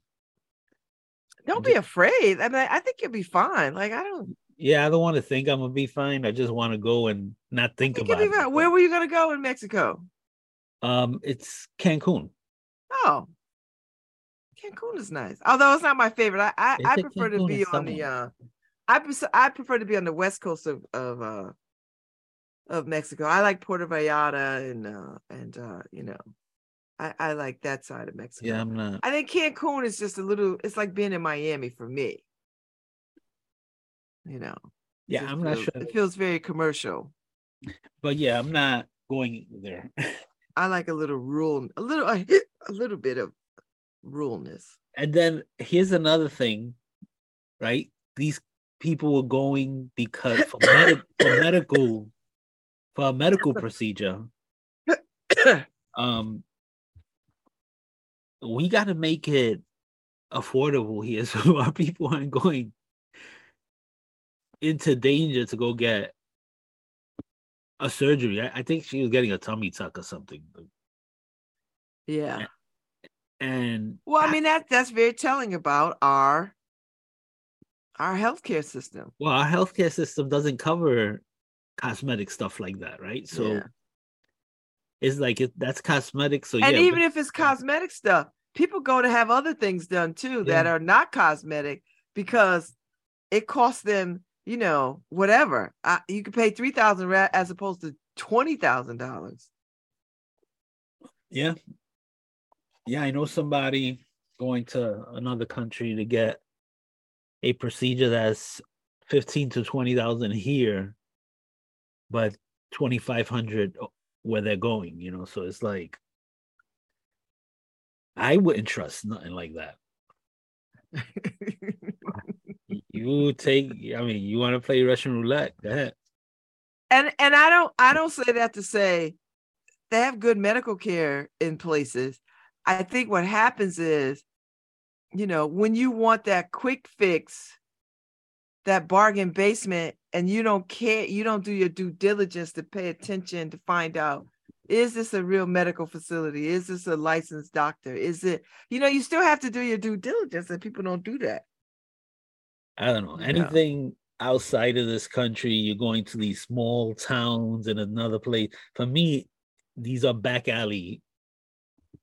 Don't be afraid. I mean, I think you'll be fine. Like, I don't. Yeah, I don't want to think I'm gonna be fine. I just want to go and not think about it. Right. Where were you gonna go in Mexico? Um, it's Cancun. Oh, Cancun is nice. Although it's not my favorite. I I, I prefer Cancun to be on somewhere. the uh, I prefer I prefer to be on the west coast of of uh, of Mexico. I like Puerto Vallarta and uh, and uh, you know, I I like that side of Mexico. Yeah, I'm not. I think Cancun is just a little. It's like being in Miami for me. You know, yeah, I'm not feels, sure. It feels very commercial. But yeah, I'm not going there. I like a little rural, a little, a, a little bit of ruralness. And then here's another thing, right? These people were going because for, med- for medical, for a medical procedure, um, we got to make it affordable here so our people aren't going into danger to go get a surgery. I, I think she was getting a tummy tuck or something. Yeah. And well, I mean, that that's very telling about our our healthcare system. Well, our healthcare system doesn't cover cosmetic stuff like that, right? So yeah. it's like it, that's cosmetic. So and yeah, even but, if it's cosmetic stuff, people go to have other things done too yeah. that are not cosmetic because it costs them, you know, whatever. I, you could pay three thousand as opposed to twenty thousand dollars. Yeah. Yeah, I know somebody going to another country to get a procedure that's fifteen to twenty thousand here, but twenty five hundred where they're going. You know, so it's like I wouldn't trust nothing like that. You take, I mean, you want to play Russian roulette? Go ahead. And and I don't I don't say that to say they have good medical care in places. I think what happens is, you know, when you want that quick fix, that bargain basement, and you don't care, you don't do your due diligence to pay attention to find out, is this a real medical facility? Is this a licensed doctor? Is it, you know, you still have to do your due diligence and people don't do that. I don't know. Anything no. outside of this country, you're going to these small towns in another place. For me, these are back alley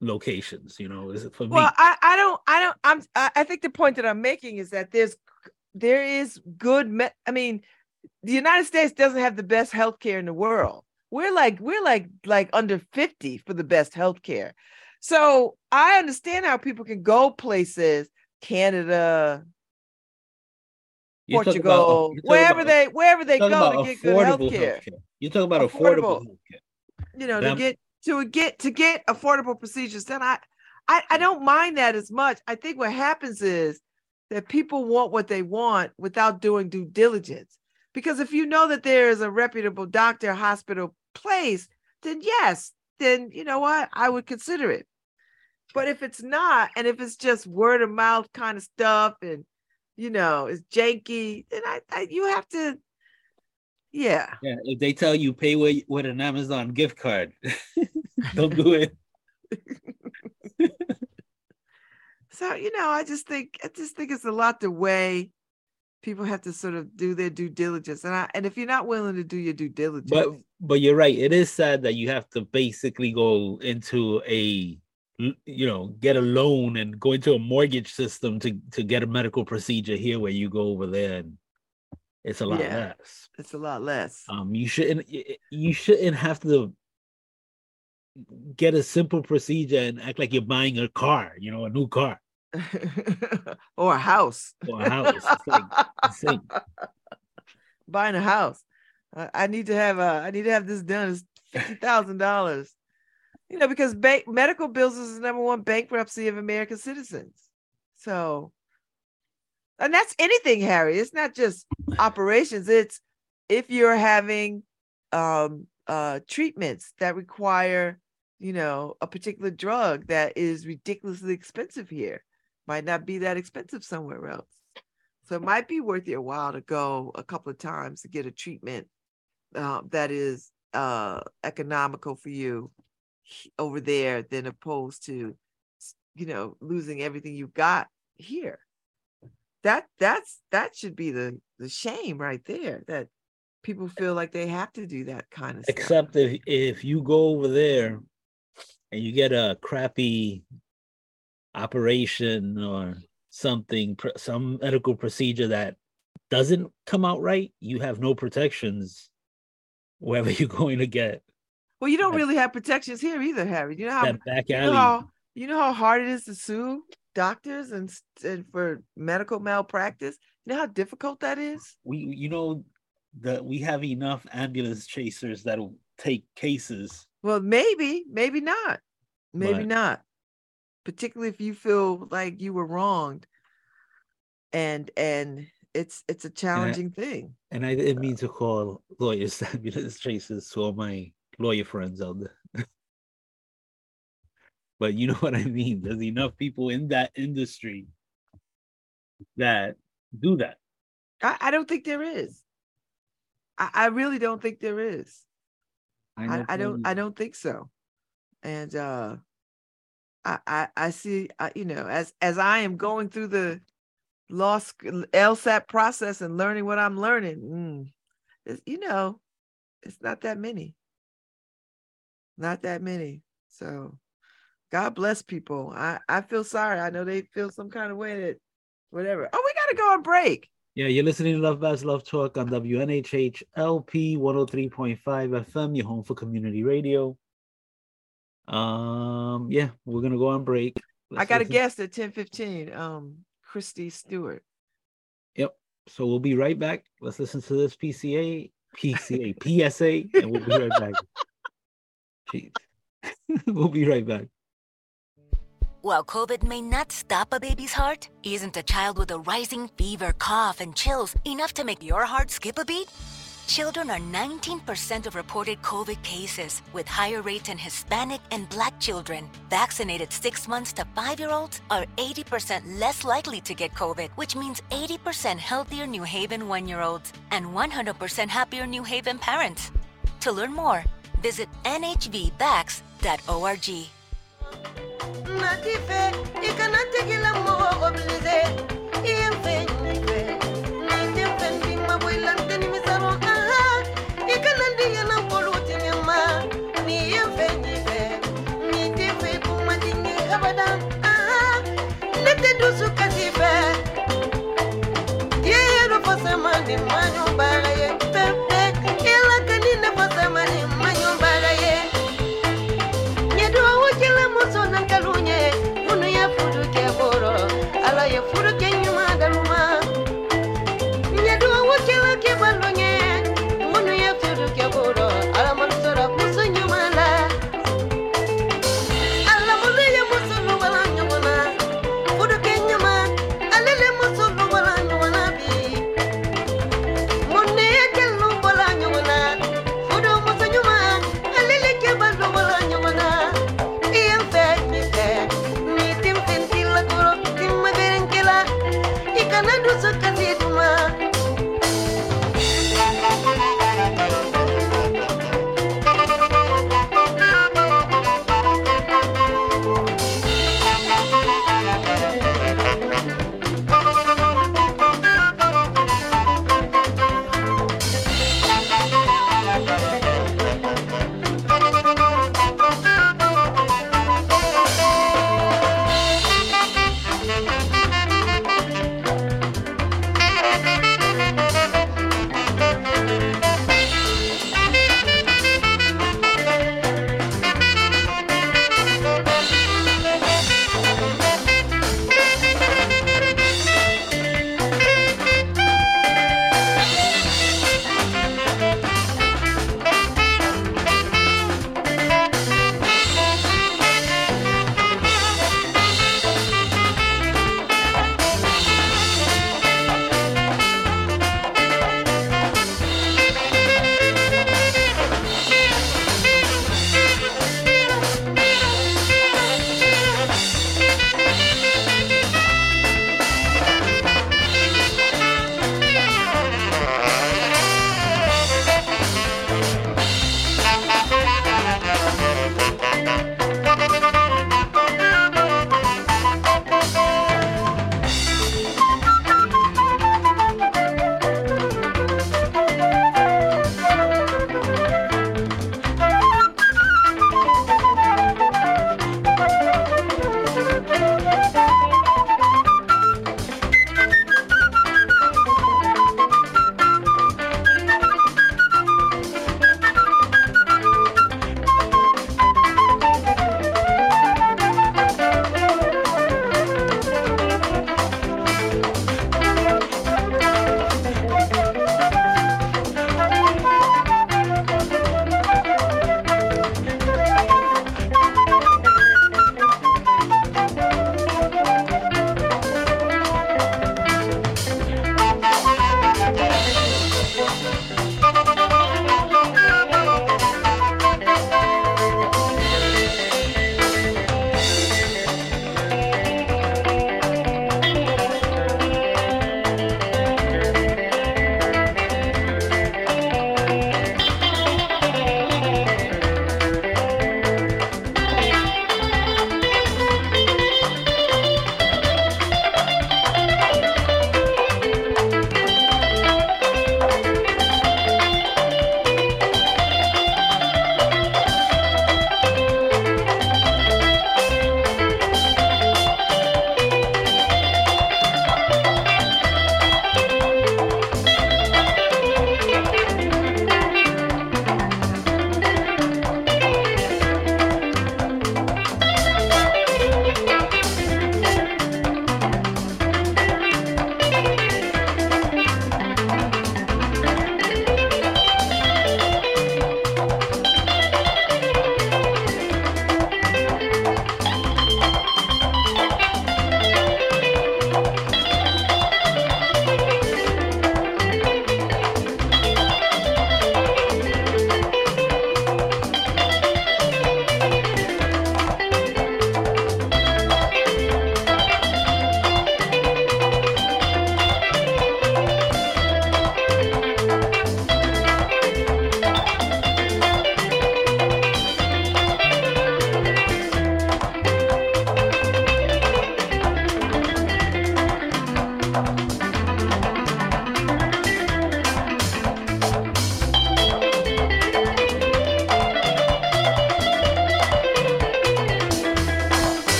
locations, you know, is it for me? Well, I, I don't, I don't, I'm, I think the point that I'm making is that there's, there is good, me- I mean, the United States doesn't have the best healthcare in the world. We're like, we're like, like under fifty for the best healthcare. So I understand how people can go places, Canada, you're Portugal, about, wherever about, they, wherever they go to get good healthcare. healthcare. You're talking about affordable, affordable healthcare. You know, now, to get, To get to get affordable procedures, then I, I, I don't mind that as much. I think what happens is that people want what they want without doing due diligence. Because if you know that there is a reputable doctor, hospital, place, then yes, then you know what? I would consider it. But if it's not, and if it's just word of mouth kind of stuff and, you know, it's janky, then I, I you have to Yeah. Yeah. If they tell you pay with, with an Amazon gift card, don't do it. So, you know, I just think I just think it's a lot the way people have to sort of do their due diligence. And I, and if you're not willing to do your due diligence. But but you're right. It is sad that you have to basically go into a, you know, get a loan and go into a mortgage system to, to get a medical procedure here where you go over there and It's a lot yeah, less. It's a lot less. Um, you shouldn't. You shouldn't have to get a simple procedure and act like you're buying a car. You know, a new car or a house. Or a house. It's like, it's like... Buying a house. I, I need to have a. I need to have this done. It's fifty thousand dollars. You know, because bank medical bills is the number one bankruptcy of American citizens. So. And that's anything, Harry. It's not just operations. It's if you're having um, uh, treatments that require, you know, a particular drug that is ridiculously expensive here. Might not be that expensive somewhere else. So it might be worth your while to go a couple of times to get a treatment uh, that is uh, economical for you over there than opposed to, you know, losing everything you've got here. That that's that should be the, the shame right there, that people feel like they have to do that kind of stuff. Except if, if you go over there and you get a crappy operation or something, some medical procedure that doesn't come out right, you have no protections wherever you're going to get. Well, you don't that, really have protections here either, Harry. You know how, that back alley. You know how, you know how hard it is to sue doctors and, and for medical malpractice. You know how difficult that is? We, you know, that we have enough ambulance chasers that'll take cases. Well, maybe, maybe not. Maybe but, not. Particularly if you feel like you were wronged and, and it's it's a challenging and I, thing. And I didn't mean to call lawyers fabulous traces to all my lawyer friends out there. But you know what I mean? There's enough people in that industry that do that. I, I don't think there is. I, I really don't think there is. I, I, I don't. I don't think so. And uh, I, I, I see. I, you know, as as I am going through the law school, LSAT process and learning what I'm learning, mm, you know, it's not that many. Not that many. So. God bless people. I, I feel sorry. I know they feel some kind of way that whatever. Oh, we got to go on break. Yeah, you're listening to Love Vibes, Love Talk on W N H H L P one oh three point five F M, your home for community radio. Um, yeah, we're going to go on break. Let's I got a guest at ten fifteen, um, Christy Stewart. Yep. So we'll be right back. Let's listen to this P C A, P C A, P S A, and we'll be right back. Jeez. We'll be right back. While COVID may not stop a baby's heart, isn't a child with a rising fever, cough, and chills enough to make your heart skip a beat? Children are nineteen percent of reported COVID cases, with higher rates in Hispanic and Black children. Vaccinated six months to five-year-olds are eighty percent less likely to get COVID, which means eighty percent healthier New Haven one-year-olds and one hundred percent happier New Haven parents. To learn more, visit N H V vax dot org. Furu que you madaluma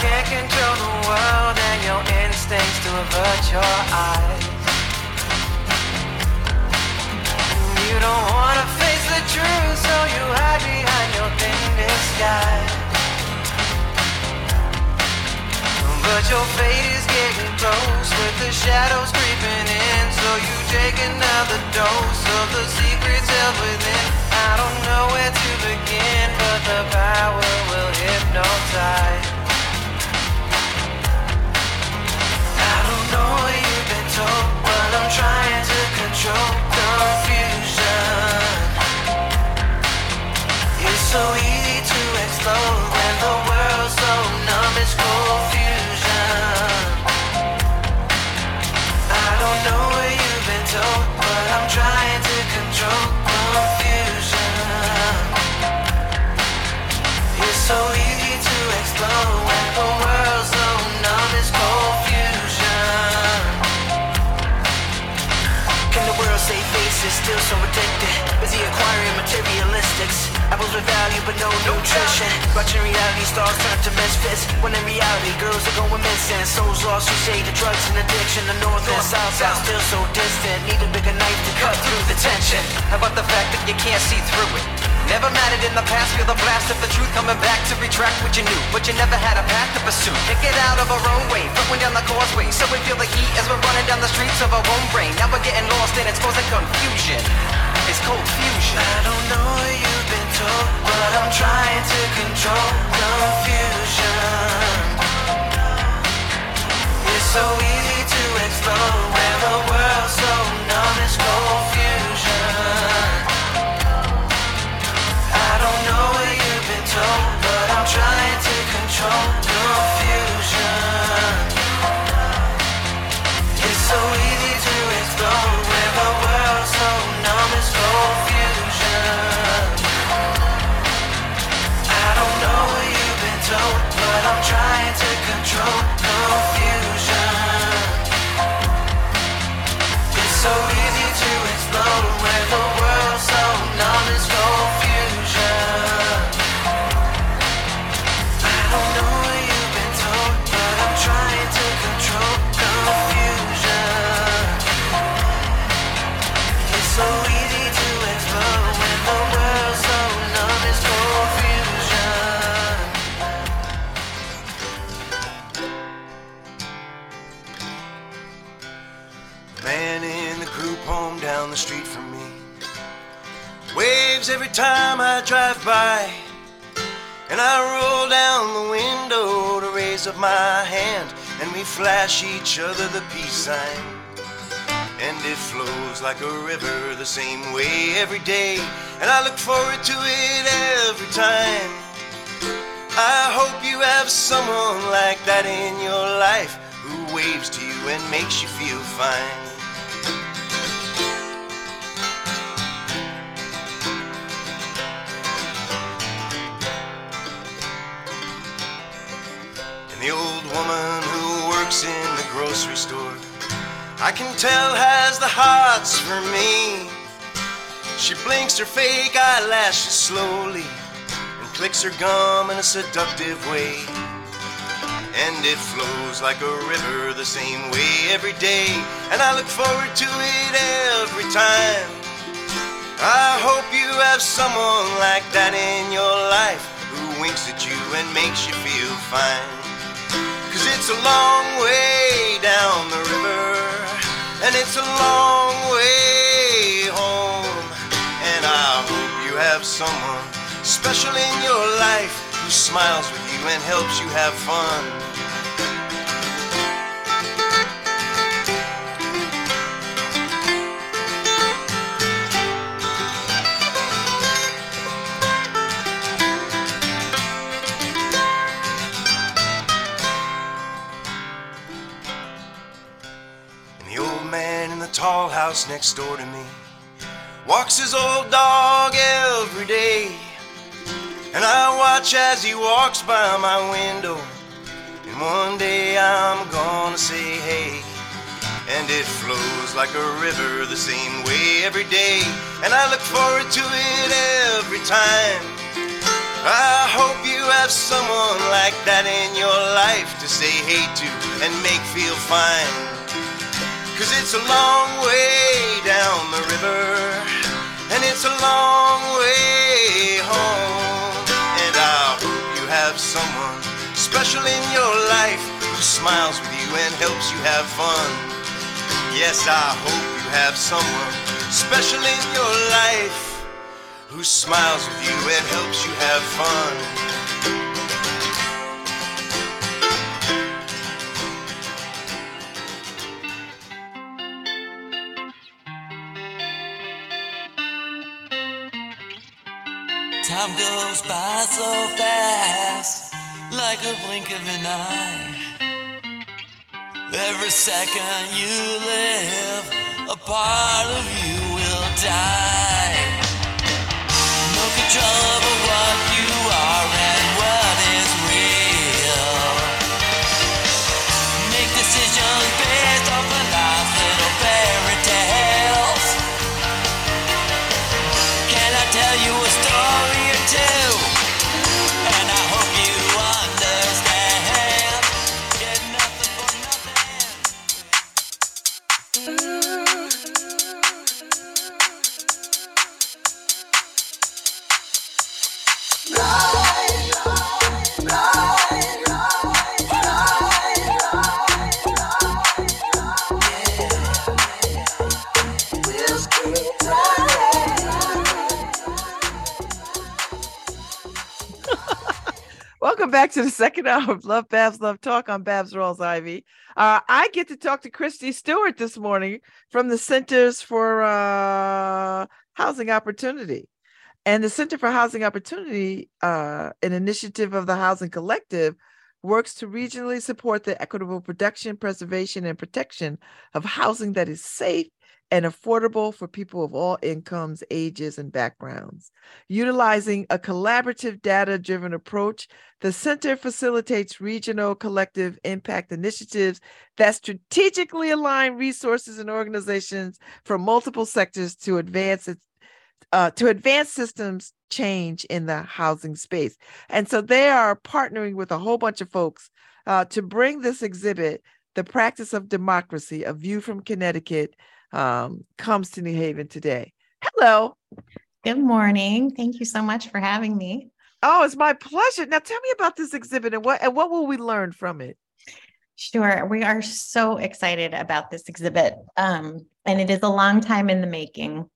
can't control the world and your instincts to avert your eyes. You don't wanna face the truth, so you hide behind your thin disguise. But your fate is getting close with the shadows creeping in, so you take another dose of the secrets held within. I don't know where to begin, but the power will hypnotize. I don't know what you've been told, but I'm trying to control confusion. It's so easy to explode when the world's so numb, it's confusion. I don't know what you've been told, but I'm trying to control confusion. It's so easy to explode when the world's so numb, it's confusion. Can the world save faces still so addicted? Busy acquiring materialistics. Apples with value but no nutrition. Watching reality stars turn to misfits, when in reality girls are going missing. Souls lost, you say, to drugs and addiction. The north and south sound still so distant. Need a bigger knife to cut through the tension. How about the fact that you can't see through it? Never mattered in the past, feel the blast of the truth coming back to retract what you knew, but you never had a path to pursue. Can't get out of our own way, flowing down the causeway, so we feel the heat as we're running down the streets of our own brain. Now we're getting lost and it's causing confusion. It's cold fusion. I don't know what you've been told, but I'm trying to control confusion. It's so easy to explode when the world's so numb, it's confusion. I don't know what you've been told, but I'm trying to control confusion. It's so easy to explode when the world's so numb, it's confusion. I don't know what you've been told, but I'm trying to control confusion. It's so easy to explode when the world's so numb, it's confusion. I don't know what you've been told, but I'm trying to control confusion. It's so easy to explode when the world's so numb, it's confusion. Man in the group home down the street from me waves every time I drive by, and I roll down the window to raise up my hand, and we flash each other the peace sign. And it flows like a river the same way every day, and I look forward to it every time. I hope you have someone like that in your life, who waves to you and makes you feel fine. The old woman who works in the grocery store, I can tell has the hearts for me. She blinks her fake eyelashes slowly and clicks her gum in a seductive way. And it flows like a river the same way every day, and I look forward to it every time. I hope you have someone like that in your life, who winks at you and makes you feel fine. It's a long way down the river, and it's a long way home, and I hope you have someone special in your life, who smiles with you and helps you have fun. Tall house next door to me walks his old dog every day, and I watch as he walks by my window, and one day I'm gonna say hey. And it flows like a river the same way every day, and I look forward to it every time. I hope you have someone like that in your life, life to say hey to and make feel fine. Cause it's a long way down the river, and it's a long way home. And I hope you have someone special in your life who smiles with you and helps you have fun. Yes, I hope you have someone special in your life who smiles with you and helps you have fun. Time goes by so fast, like a blink of an eye. Every second you live, a part of you will die. No control over what you are and what is real. Make decisions based off of life's little fairy tales. Can I tell you a story? Too. And I hope you understand. Get nothing for nothing. Right, right, right, right, right, right, right, right. Yeah, we'll keep trying. Welcome back to the second hour of Love Babs, Love Talk. I'm Babs Rawls Ivy. Uh, I get to talk to Christy Stewart this morning from the Centers for uh, Housing Opportunity. And the Center for Housing Opportunity, uh, an initiative of the Housing Collective, works to regionally support the equitable production, preservation, and protection of housing that is safe and affordable for people of all incomes, ages, and backgrounds. Utilizing a collaborative data-driven approach, the center facilitates regional collective impact initiatives that strategically align resources and organizations from multiple sectors to advance its, uh, to advance systems change in the housing space. And so they are partnering with a whole bunch of folks uh, to bring this exhibit, The Practice of Democracy, A View from Connecticut, um comes to New Haven today. Hello. Good morning. Thank you so much for having me. Oh, it's my pleasure. Now tell me about this exhibit and what and what will we learn from it? Sure. We are so excited about this exhibit. Um, and it is a long time in the making.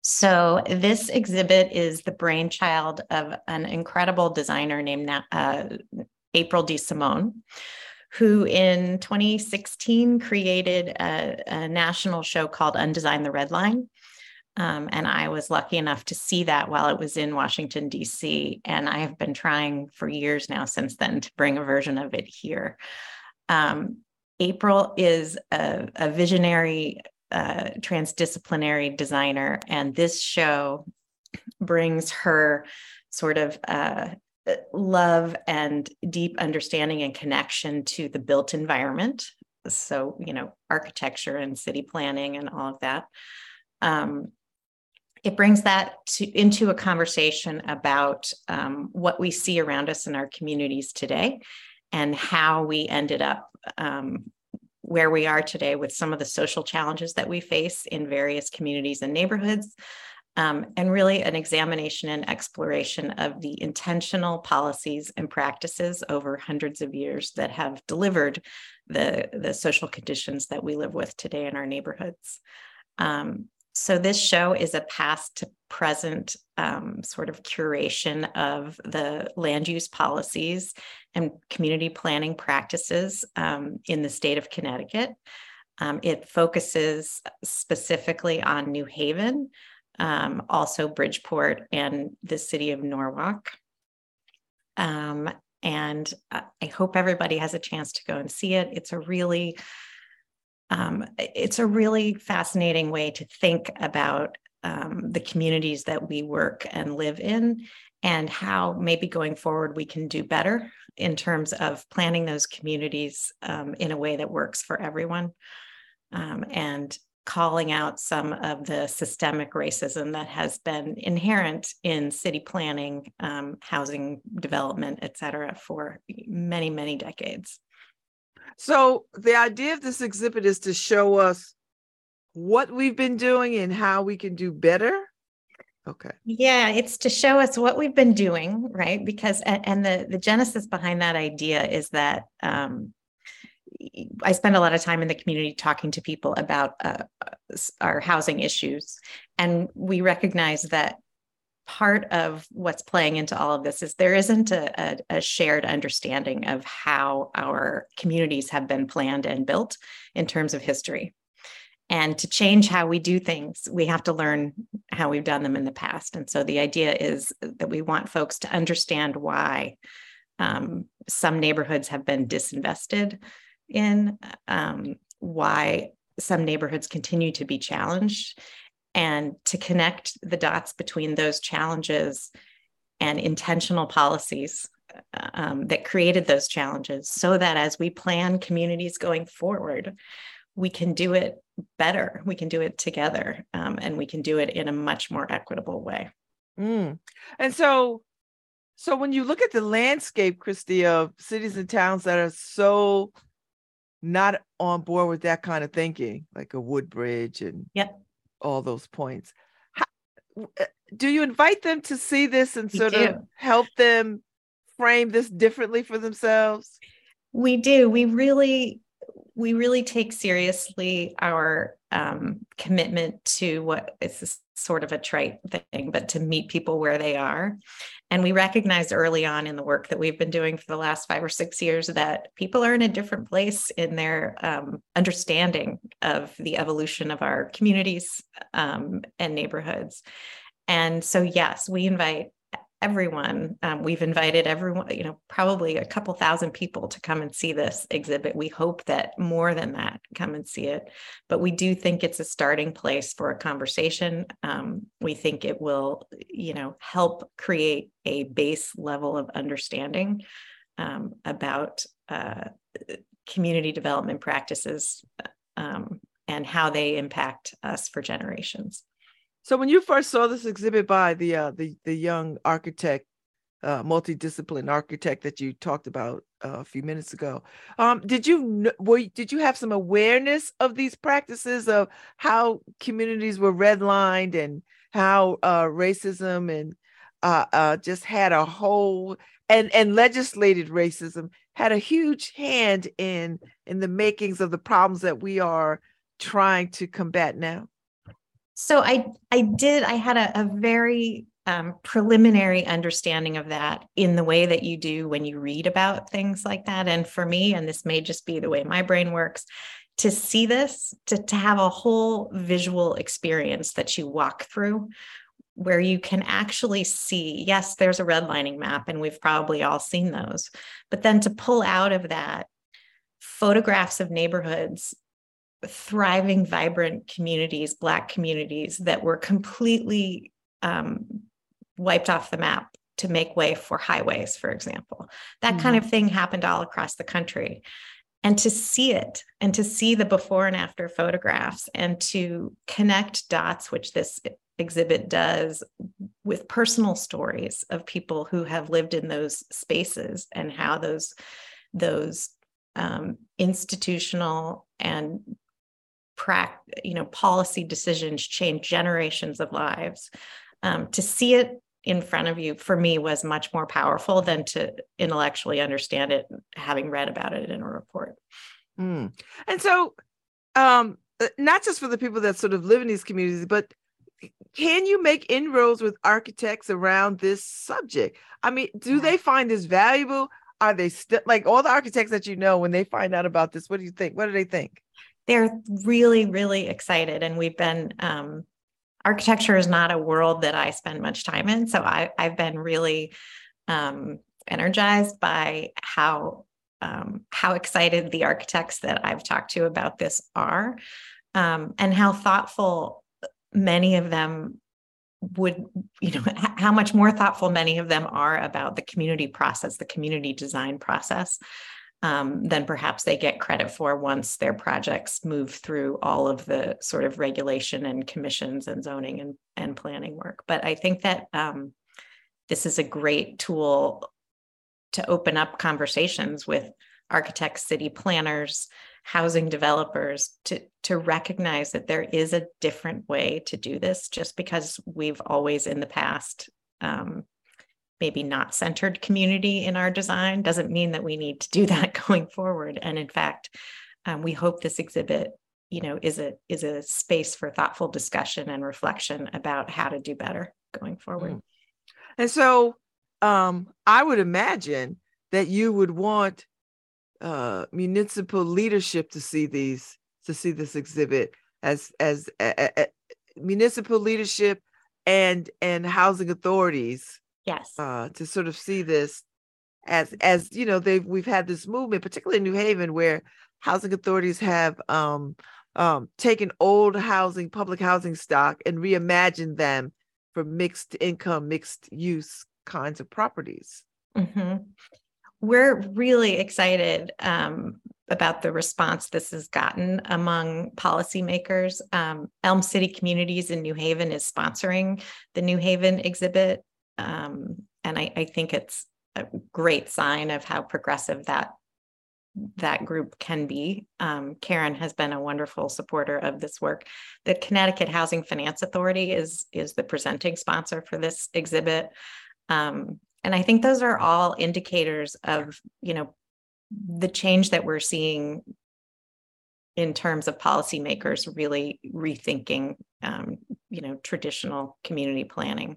So this exhibit is the brainchild of an incredible designer named uh, April DeSimone, who in twenty sixteen created a, a national show called Undesign the Red Line. Um, and I was lucky enough to see that while it was in Washington, D C. And I have been trying for years now since then to bring a version of it here. Um, April is a, a visionary, uh, transdisciplinary designer. And this show brings her sort of uh, love and deep understanding and connection to the built environment. So, you know, architecture and city planning and all of that. Um, it brings that to, into a conversation about um, what we see around us in our communities today and how we ended up um, where we are today with some of the social challenges that we face in various communities and neighborhoods. Um, and really an examination and exploration of the intentional policies and practices over hundreds of years that have delivered the, the social conditions that we live with today in our neighborhoods. Um, so this show is a past to present um, sort of curation of the land use policies and community planning practices um, in the state of Connecticut. Um, it focuses specifically on New Haven, Um, also Bridgeport and the city of Norwalk. Um, and I hope everybody has a chance to go and see it. It's a really, um, it's a really fascinating way to think about um, the communities that we work and live in and how maybe going forward we can do better in terms of planning those communities um, in a way that works for everyone. Um, and calling out some of the systemic racism that has been inherent in city planning, um, housing development, et cetera, for many, many decades. So the idea of this exhibit is to show us what we've been doing and how we can do better. Okay. Yeah, it's to show us what we've been doing, right? Because, and the, the genesis behind that idea is that um, I spend a lot of time in the community talking to people about uh, our housing issues. And we recognize that part of what's playing into all of this is there isn't a, a, a shared understanding of how our communities have been planned and built in terms of history. And to change how we do things, we have to learn how we've done them in the past. And so the idea is that we want folks to understand why um, some neighborhoods have been disinvested in, um, why some neighborhoods continue to be challenged, and to connect the dots between those challenges and intentional policies um, that created those challenges, so that as we plan communities going forward, we can do it better, we can do it together, um, and we can do it in a much more equitable way. Mm. And so, so when you look at the landscape, Christy, of cities and towns that are so not on board with that kind of thinking, like a Woodbridge and yep. all those points, how, do you invite them to see this and we sort do. of help them frame this differently for themselves? We do. We really... We really take seriously our um, commitment to what is sort of a trite thing, but to meet people where they are. And we recognize early on in the work that we've been doing for the last five or six years that people are in a different place in their um, understanding of the evolution of our communities um, and neighborhoods. And so, yes, we invite everyone. Um, we've invited everyone, you know, probably a couple thousand people to come and see this exhibit. We hope that more than that come and see it, but we do think it's a starting place for a conversation. Um, we think it will, you know, help create a base level of understanding um, about uh, community development practices um, and how they impact us for generations. So when you first saw this exhibit by the uh, the the young architect, uh, multidiscipline architect that you talked about uh, a few minutes ago, um, did you were did you have some awareness of these practices of how communities were redlined and how uh, racism and uh, uh, just had a whole and and legislated racism had a huge hand in in the makings of the problems that we are trying to combat now? So I I did, I had a, a very um, preliminary understanding of that in the way that you do when you read about things like that. And for me, and this may just be the way my brain works, to see this, to, to have a whole visual experience that you walk through where you can actually see, yes, there's a redlining map and we've probably all seen those, but then to pull out of that photographs of neighborhoods, thriving, vibrant communities, Black communities that were completely um, wiped off the map to make way for highways, for example. That mm-hmm. kind of thing happened all across the country. And to see it and to see the before and after photographs and to connect dots, which this exhibit does, with personal stories of people who have lived in those spaces and how those, those um, institutional and you know, policy decisions change generations of lives. Um, to see it in front of you, for me, was much more powerful than to intellectually understand it, having read about it in a report. Mm. And so, um, not just for the people that sort of live in these communities, but can you make inroads with architects around this subject? I mean, do they find this valuable? Are they still, like all the architects that you know, when they find out about this, what do you think? What do they think? They're really, really excited. And we've been, um, architecture is not a world that I spend much time in. So I, I've been really um, energized by how, um, how excited the architects that I've talked to about this are, um, and how thoughtful many of them would, you know, how much more thoughtful many of them are about the community process, the community design process. um, than perhaps they get credit for once their projects move through all of the sort of regulation and commissions and zoning and, and planning work. But I think that um, this is a great tool to open up conversations with architects, city planners, housing developers, to, to recognize that there is a different way to do this, just because we've always in the past um, maybe not centered community in our design doesn't mean that we need to do that going forward. And in fact, um, we hope this exhibit, you know, is a is a space for thoughtful discussion and reflection about how to do better going forward. And so um, I would imagine that you would want Uh, municipal leadership to see these, to see this exhibit as as a, a, municipal leadership and and housing authorities. Yes, uh, to sort of see this as as you know they've we've had this movement, particularly in New Haven, where housing authorities have um, um, taken old housing, public housing stock, and reimagined them for mixed income, mixed use kinds of properties. Mm-hmm. We're really excited um, about the response this has gotten among policymakers. Um, Elm City Communities in New Haven is sponsoring the New Haven exhibit. Um, and I, I think it's a great sign of how progressive that, that group can be. Um, Karen has been a wonderful supporter of this work. The Connecticut Housing Finance Authority is, is the presenting sponsor for this exhibit. Um, And I think those are all indicators of, you know, the change that we're seeing in terms of policymakers really rethinking, um, you know, traditional community planning.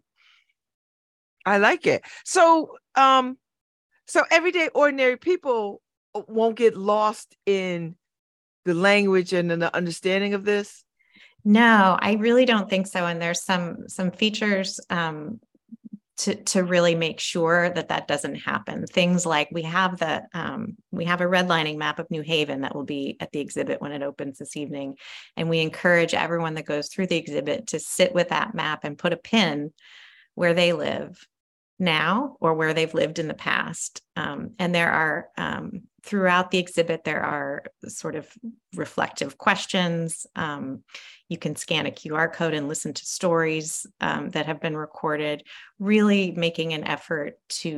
I like it. So, um, so everyday ordinary people won't get lost in the language and in the understanding of this? No, I really don't think so. And there's some some features um to to really make sure that that doesn't happen. Things like we have the um, we have a redlining map of New Haven that will be at the exhibit when it opens this evening. And we encourage everyone that goes through the exhibit to sit with that map and put a pin where they live now or where they've lived in the past. Um, and there are, um, throughout the exhibit, there are sort of reflective questions. Um, you can scan a Q R code and listen to stories um, that have been recorded, really making an effort to,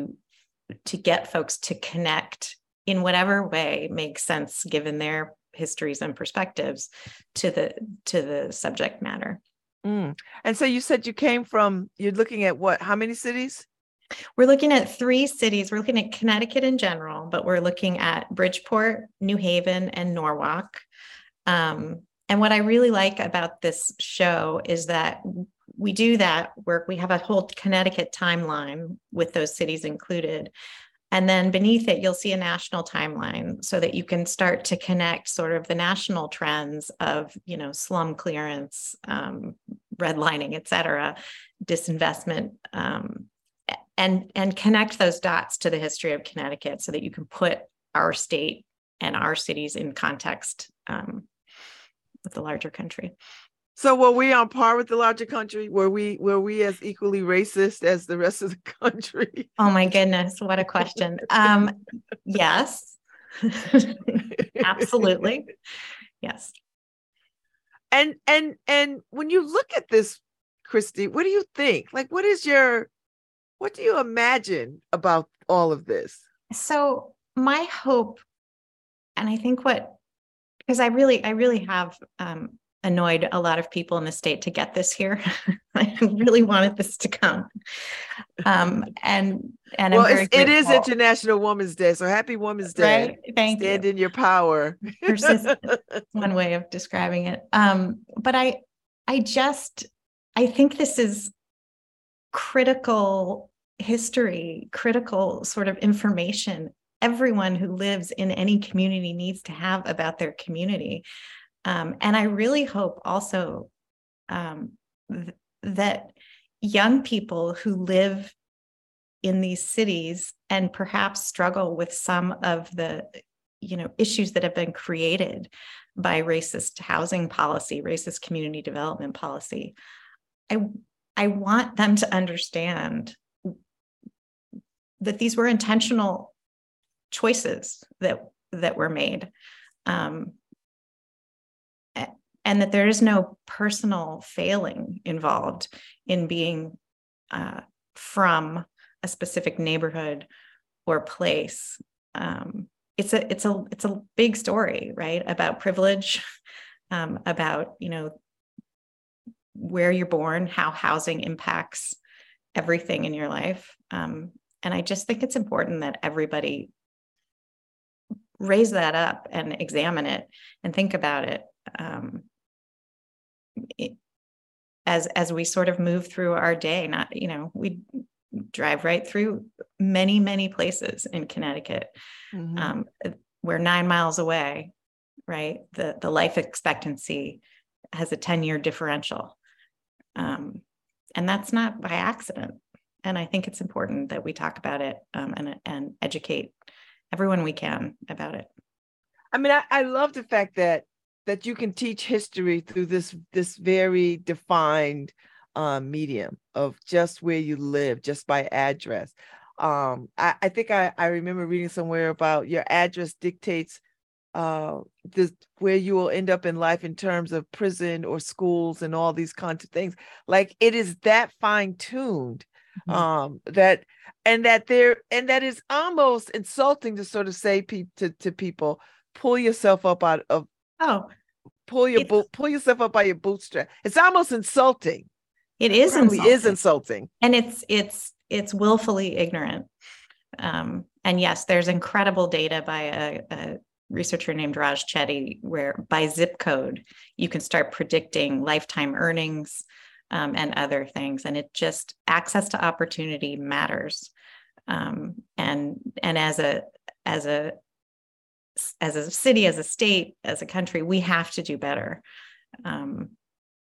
to get folks to connect in whatever way makes sense given their histories and perspectives to the, to the subject matter. Mm. And so you said you came from, you're looking at what, how many cities? We're looking at three cities. We're looking at Connecticut in general, but we're looking at Bridgeport, New Haven, and Norwalk. Um, and what I really like about this show is that we do that work. We have a whole Connecticut timeline with those cities included. And then beneath it, you'll see a national timeline so that you can start to connect sort of the national trends of, you know, slum clearance, um, redlining, et cetera, disinvestment, um, and and connect those dots to the history of Connecticut so that you can put our state and our cities in context um, with the larger country. So were we on par with the larger country? Were we were we as equally racist as the rest of the country? Oh my goodness, what a question. Um, yes, absolutely. Yes. And and and when you look at this, Christy, what do you think? Like, what is your What do you imagine about all of this? So my hope, and I think what, because I really, I really have um, annoyed a lot of people in the state to get this here. I really wanted this to come. Um, and and well, I'm it is International Women's Day, so happy Women's Day! Right? Thank you. Stand in your power. Persistence, one way of describing it. Um, but I, I just, I think this is critical history, critical sort of information everyone who lives in any community needs to have about their community. Um, and I really hope also um, th- that young people who live in these cities and perhaps struggle with some of the, you know, issues that have been created by racist housing policy, racist community development policy. I I want them to understand that these were intentional choices that that were made, um, and that there is no personal failing involved in being uh, from a specific neighborhood or place. Um, it's a it's a it's a big story, right? About privilege, um, about you know where you're born, how housing impacts everything in your life. Um, and I just think it's important that everybody raise that up and examine it and think about it, um, it as as we sort of move through our day. Not, you know, we drive right through many, many places in Connecticut. Mm-hmm. Um, we're nine miles away, right? The, the life expectancy has a ten-year differential. Um, and that's not by accident. And I think it's important that we talk about it um, and, and educate everyone we can about it. I mean, I, I love the fact that that you can teach history through this, this very defined uh, medium of just where you live, just by address. Um, I, I think I, I remember reading somewhere about your address dictates uh, this, where you will end up in life in terms of prison or schools and all these kinds of things. Like, it is that fine-tuned. Mm-hmm. Um, that, and that there, and that is almost insulting to sort of say pe- to, to people, pull yourself up out of, oh, pull your bo- pull yourself up by your bootstrap. It's almost insulting. It is. It really insulting. is insulting. And it's, it's, it's willfully ignorant. Um, and yes, there's incredible data by a, a researcher named Raj Chetty, where by zip code, you can start predicting lifetime earnings, Um, and other things. And it just, access to opportunity matters. Um, and, and as a, as a, as a city, as a state, as a country, we have to do better. Um,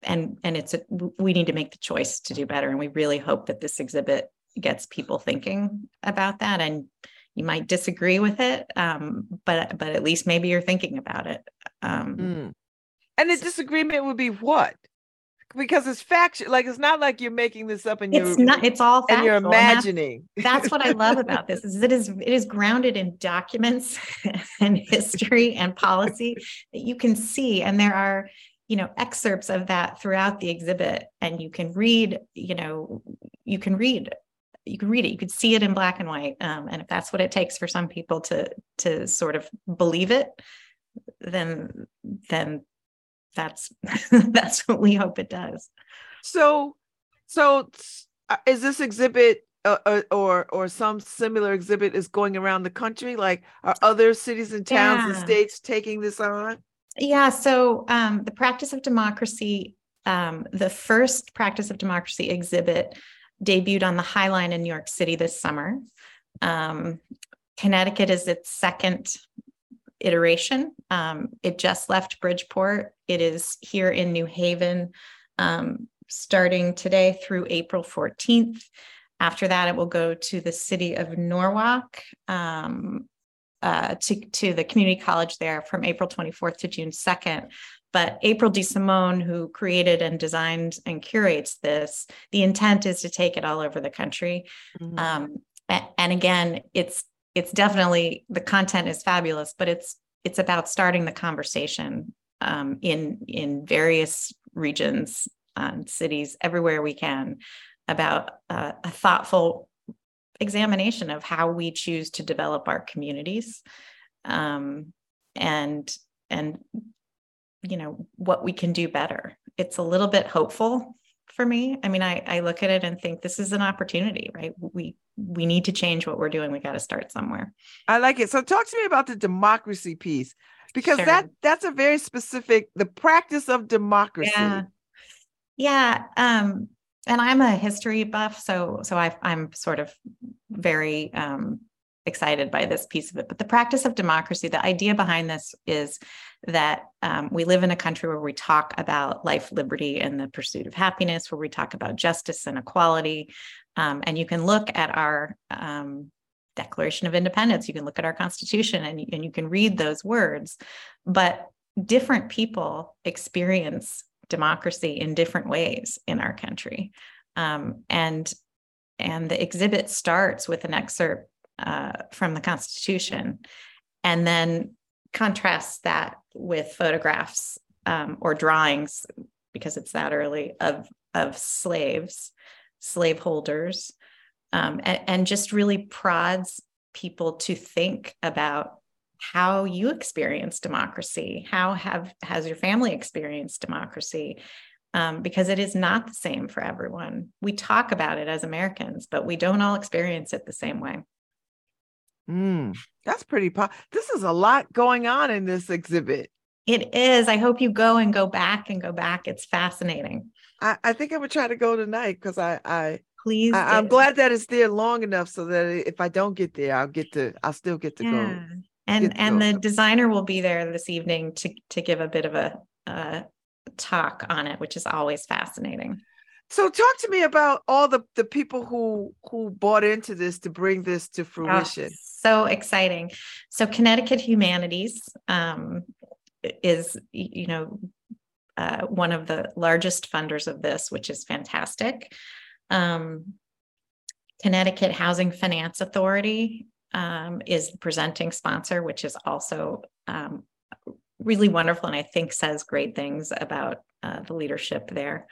and, and it's, a, we need to make the choice to do better. And we really hope that this exhibit gets people thinking about that. And you might disagree with it, um, but, but at least maybe you're thinking about it. Um, mm. And the disagreement would be what? Because it's factual, like it's not like you're making this up and you're it's not it's all factual. And you're imagining. And that's, that's what I love about this, is it is it is grounded in documents and history and policy that you can see. And there are, you know, excerpts of that throughout the exhibit. And you can read, you know, you can read, you can read it, you could see it in black and white. Um, and if that's what it takes for some people to to sort of believe it, then then That's that's what we hope it does. So, so is this exhibit uh, or or some similar exhibit is going around the country? Like, are other cities and towns yeah. and states taking this on? Yeah. So, um, the Practice of Democracy, um, the first Practice of Democracy exhibit debuted on the High Line in New York City this summer. Um, Connecticut is its second iteration. Um, it just left Bridgeport. It is here in New Haven, um, starting today through April fourteenth. After that, it will go to the city of Norwalk, um, uh, to, to the community college there from April twenty-fourth to June second. But April DeSimone, who created and designed and curates this, the intent is to take it all over the country. Mm-hmm. Um, and again, it's It's definitely, the content is fabulous, but it's it's about starting the conversation um, in in various regions, um, cities, everywhere we can, about uh, a thoughtful examination of how we choose to develop our communities, um, and and you know what we can do better. It's a little bit hopeful for me. I mean, I, I look at it and think this is an opportunity, right? We we need to change what we're doing. We got to start somewhere. I like it. So talk to me about the democracy piece, because sure. that that's a very specific, the practice of democracy. Yeah. Yeah. Um, and I'm a history buff. So, so I've, I'm sort of very um, excited by this piece of it, but the practice of democracy, the idea behind this is that um, we live in a country where we talk about life, liberty, and the pursuit of happiness, where we talk about justice and equality. Um, and you can look at our um, Declaration of Independence, you can look at our Constitution, and, and you can read those words, but different people experience democracy in different ways in our country. Um, and, and the exhibit starts with an excerpt uh, from the Constitution, and then contrast that with photographs um, or drawings, because it's that early, of of slaves, slaveholders, um, and, and just really prods people to think about how you experience democracy, how have has your family experienced democracy, um, because it is not the same for everyone. We talk about it as Americans, but we don't all experience it the same way. Mm, that's pretty po- this is a lot going on in this exhibit. It is. I hope you go and go back and go back. It's fascinating. I, I think I would try to go tonight because I, I please. I, I'm glad that it's there long enough so that if I don't get there, I'll get to. I'll still get to yeah. go. And get and go. The designer will be there this evening to to give a bit of a uh, talk on it, which is always fascinating. So talk to me about all the, the people who who bought into this to bring this to fruition. Oh, so exciting! So Connecticut Humanities um, is you know. Uh, one of the largest funders of this, which is fantastic. Um, Connecticut Housing Finance Authority um, is the presenting sponsor, which is also um, really wonderful and I think says great things about uh, the leadership there.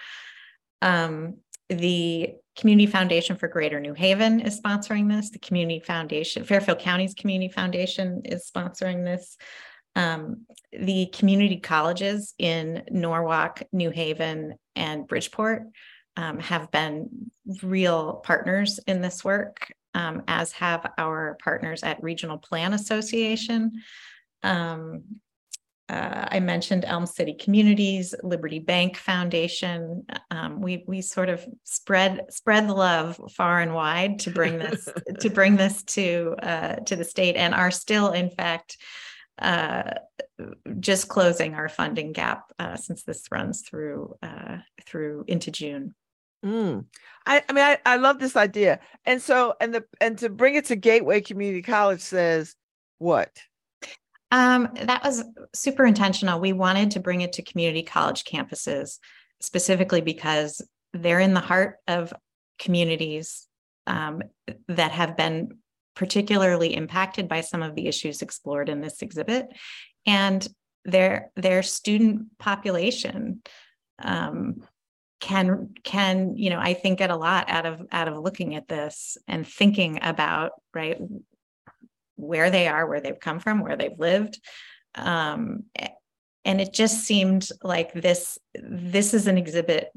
Um, the Community Foundation for Greater New Haven is sponsoring this. The Community Foundation, Fairfield County's Community Foundation is sponsoring this. Um, the community colleges in Norwalk, New Haven, and Bridgeport um, have been real partners in this work, um, as have our partners at Regional Plan Association. Um, uh, I mentioned Elm City Communities, Liberty Bank Foundation. Um, we we sort of spread spread the love far and wide to bring this to bring this to uh, to the state, and are still, in fact, uh, just closing our funding gap, uh, since this runs through, uh, through into June. Mm. I, I mean, I, I love this idea. And so, and the, and to bring it to Gateway Community College says what? Um, that was super intentional. We wanted to bring it to community college campuses specifically because they're in the heart of communities, um, that have been particularly impacted by some of the issues explored in this exhibit, and their their student population um, can can you know I think get a lot out of out of looking at this and thinking about right where they are, where they've come from, where they've lived, um, and it just seemed like this this is an exhibit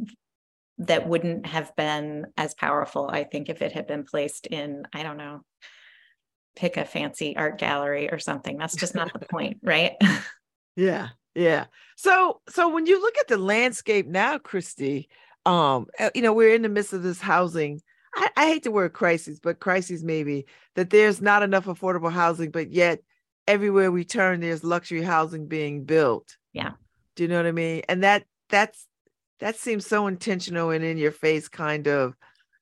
that wouldn't have been as powerful, I think, if it had been placed in I don't know. pick a fancy art gallery or something. That's just not the point, right? Yeah. Yeah. So, so when you look at the landscape now, Christy, um, you know, we're in the midst of this housing. I, I hate the word crisis, but crises maybe that there's not enough affordable housing, but yet everywhere we turn, there's luxury housing being built. Yeah. Do you know what I mean? And that, that's, that seems so intentional and in your face kind of,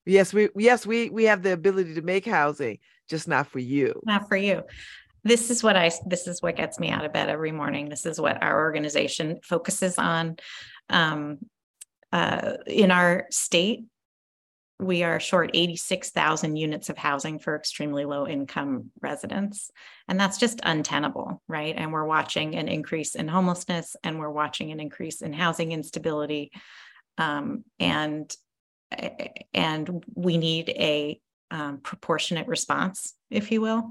yes, we, yes, we, we have the ability to make housing, just not for you. Not for you. This is what I, this is what gets me out of bed every morning. This is what our organization focuses on. Um, uh, in our state, we are short eighty-six thousand units of housing for extremely low income residents. And that's just untenable, right? And we're watching an increase in homelessness, and we're watching an increase in housing instability. Um, and, and we need a Um, proportionate response, if you will.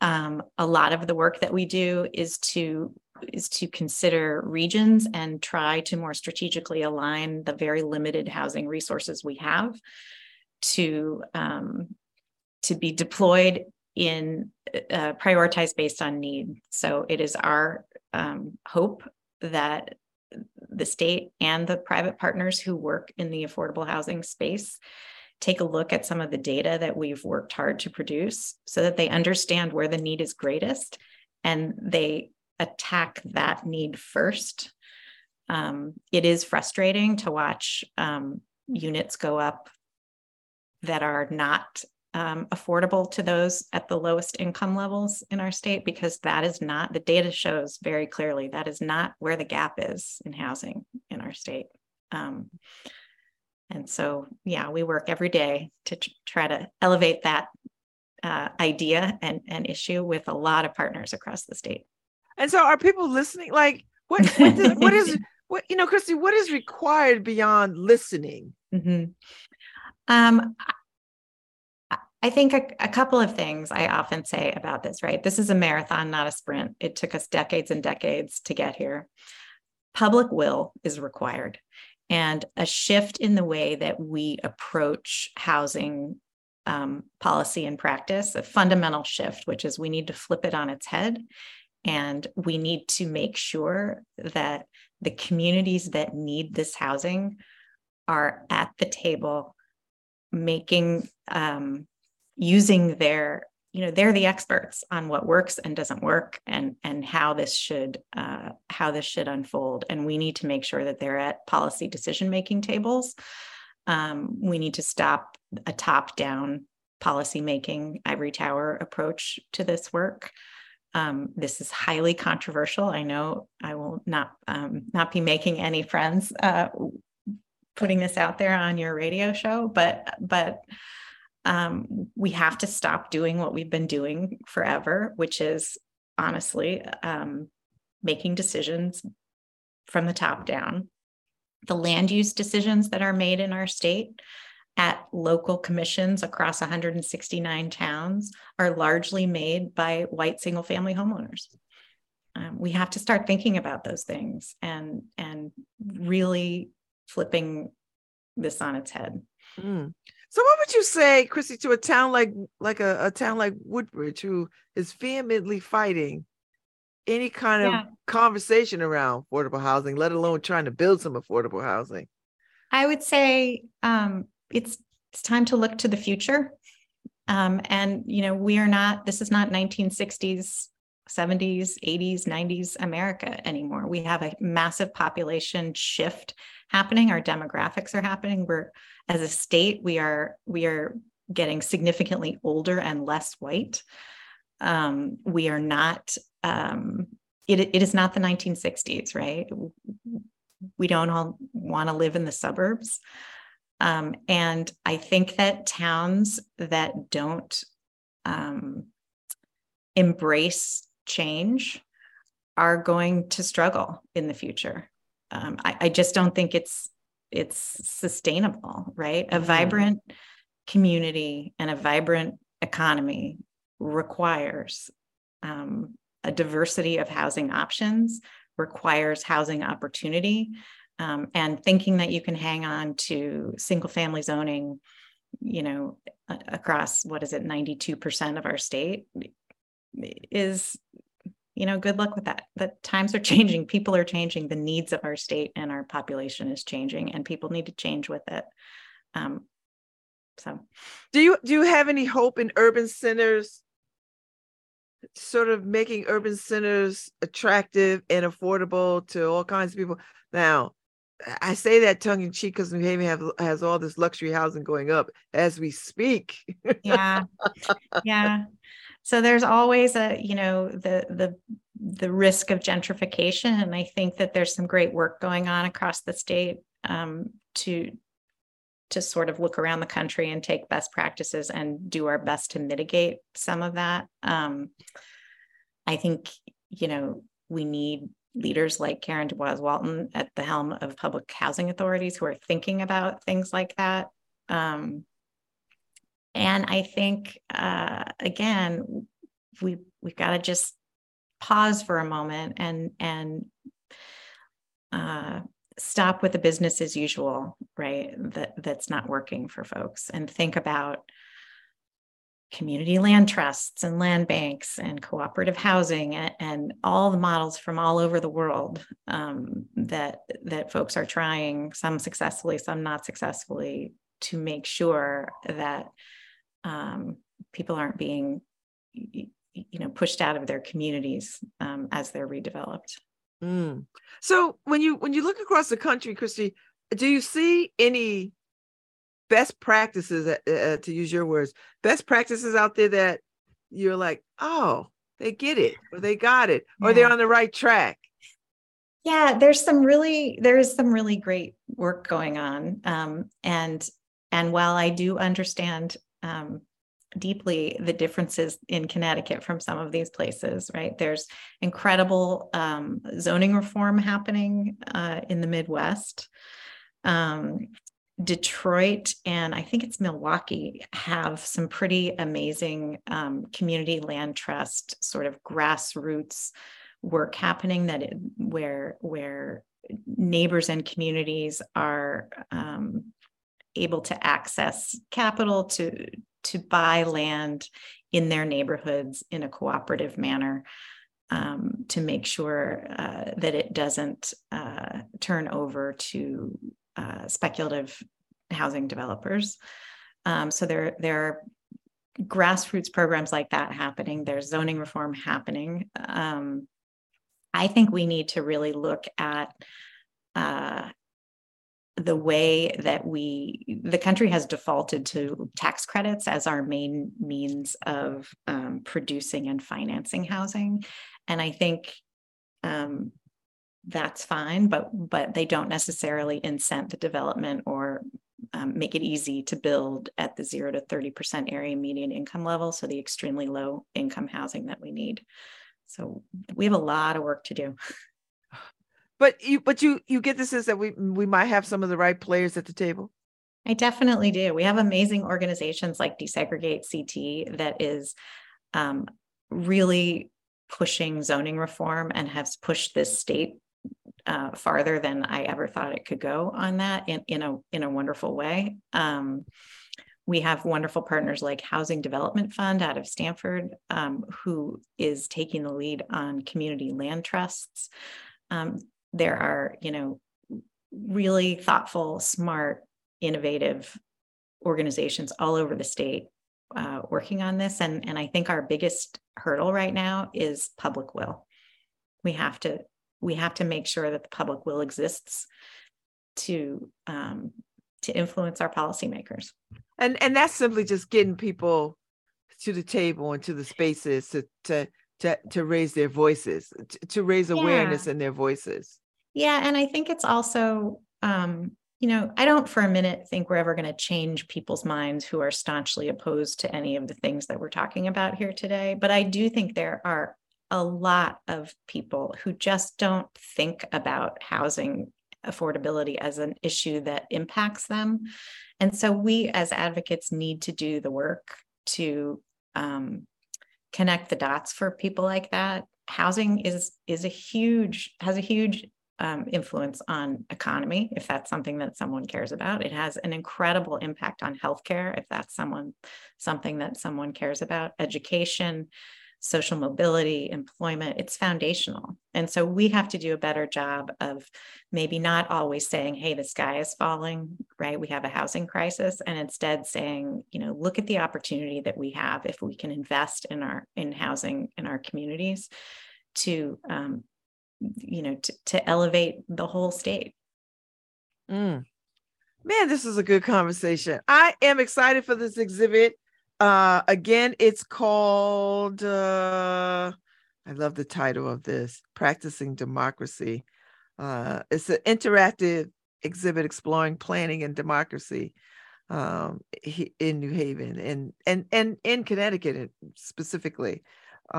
Um, a lot of the work that we do is to is to consider regions and try to more strategically align the very limited housing resources we have to um, to be deployed in uh, prioritized based on need. So it is our um, hope that the state and the private partners who work in the affordable housing space take a look at some of the data that we've worked hard to produce so that they understand where the need is greatest and they attack that need first. Um, it is frustrating to watch um, units go up that are not um, affordable to those at the lowest income levels in our state, because that is not, the data shows very clearly, that is not where the gap is in housing in our state. Um, And so, yeah, we work every day to try to elevate that uh, idea and, and issue with a lot of partners across the state. And so are people listening? Like what, what, does, what is, what, you know, Christy, what is required beyond listening? Mm-hmm. Um, I think a, a couple of things I often say about this, right? This is a marathon, not a sprint. It took us decades and decades to get here. Public will is required, and a shift in the way that we approach housing um, policy and practice, a fundamental shift, which is we need to flip it on its head, and we need to make sure that the communities that need this housing are at the table making um, using their, you know, they're the experts on what works and doesn't work, and and how this should uh, how this should unfold. And we need to make sure that they're at policy decision-making tables. Um, we need to stop a top-down policy-making ivory tower approach to this work. Um, this is highly controversial. I know I will not um, not be making any friends uh, putting this out there on your radio show, but but. Um, we have to stop doing what we've been doing forever, which is honestly um, making decisions from the top down. The land use decisions that are made in our state at local commissions across one hundred sixty-nine towns are largely made by white single-family homeowners. Um, we have to start thinking about those things and, and really flipping this on its head. Mm. So what would you say, Christy, to a town like like a, a town like Woodbridge, who is vehemently fighting any kind yeah. of conversation around affordable housing, let alone trying to build some affordable housing? I would say um, it's it's time to look to the future. Um, and, you know, we are not, this is not nineteen sixties, seventies, eighties, nineties America anymore. We have a massive population shift happening. Our demographics are happening. We're, as a state, we are we are getting significantly older and less white. Um, we are not, um, it, it is not the nineteen sixties, right? We don't all want to live in the suburbs. Um, and I think that towns that don't um, embrace change are going to struggle in the future. Um, I, I just don't think it's it's sustainable, right? A vibrant community and a vibrant economy requires um, a diversity of housing options, requires housing opportunity, um, and thinking that you can hang on to single family zoning, you know, across, what is it, ninety-two percent of our state is, you know, good luck with that. But times are changing. People are changing. The needs of our state and our population is changing, and people need to change with it. Um, so do you, do you have any hope in urban centers, sort of making urban centers attractive and affordable to all kinds of people? Now, I say that tongue in cheek because New Haven have, has all this luxury housing going up as we speak. Yeah. Yeah. So there's always a, you know, the, the, the risk of gentrification. And I think that there's some great work going on across the state um, to, to sort of look around the country and take best practices and do our best to mitigate some of that. Um, I think, you know, we need leaders like Karen DeBoise-Walton at the helm of public housing authorities who are thinking about things like that. Um, And I think, uh, again, we, we've got to just pause for a moment and and uh, stop with the business as usual, right? That that's not working for folks, and think about community land trusts and land banks and cooperative housing and, and all the models from all over the world um, that that folks are trying, some successfully, some not successfully, to make sure that Um, people aren't being, you know, pushed out of their communities um, as they're redeveloped. Mm. So when you when you look across the country, Christy, do you see any best practices, uh, to use your words, best practices out there that you're like, oh, they get it, or they got it, or yeah. they're on the right track? Yeah, there's some really there is some really great work going on, um, and and while I do understand Um, deeply the differences in Connecticut from some of these places, right? There's incredible um, zoning reform happening uh, in the Midwest. Um, Detroit and I think it's Milwaukee have some pretty amazing um, community land trust sort of grassroots work happening that it, where where neighbors and communities are um, able to access capital to to buy land in their neighborhoods in a cooperative manner um, to make sure uh, that it doesn't uh, turn over to Uh, speculative housing developers. Um, so there, there are grassroots programs like that happening. There's zoning reform happening. Um, I think we need to really look at uh, the way that we, the country has defaulted to tax credits as our main means of um, producing and financing housing. And I think um, that's fine, but but they don't necessarily incent the development or um, make it easy to build at the zero to thirty percent area median income level, so the extremely low income housing that we need. So we have a lot of work to do. But you but you you get the sense that we we might have some of the right players at the table. I definitely do. We have amazing organizations like Desegregate C T that is um, really pushing zoning reform and has pushed this state Uh, farther than I ever thought it could go on that in, in a in a wonderful way. Um, we have wonderful partners like Housing Development Fund out of Stanford, um, who is taking the lead on community land trusts. Um, there are, you know, really thoughtful, smart, innovative organizations all over the state uh, working on this. And, and I think our biggest hurdle right now is public will. We have to We have to make sure that the public will exists to um, to influence our policymakers, and and that's simply just getting people to the table and to the spaces to to to, to raise their voices, to, to raise awareness yeah. in their voices. Yeah, and I think it's also um, you know, I don't for a minute think we're ever going to change people's minds who are staunchly opposed to any of the things that we're talking about here today. But I do think there are a lot of people who just don't think about housing affordability as an issue that impacts them. And so we as advocates need to do the work to um, connect the dots for people like that. Housing is is a huge, has a huge um, influence on economy, if that's something that someone cares about. It has an incredible impact on healthcare, if that's someone something that someone cares about, education, social mobility, employment. It's foundational. And so we have to do a better job of maybe not always saying, hey, the sky is falling, right? We have a housing crisis, and instead saying, you know, look at the opportunity that we have if we can invest in our, in housing, in our communities to, um, you know, to, to elevate the whole state. Mm. Man, this is a good conversation. I am excited for this exhibit. Uh, again, it's called, uh, I love the title of this, Practicing Democracy. Uh, it's an interactive exhibit exploring planning and democracy um, in New Haven and, and, and in Connecticut specifically.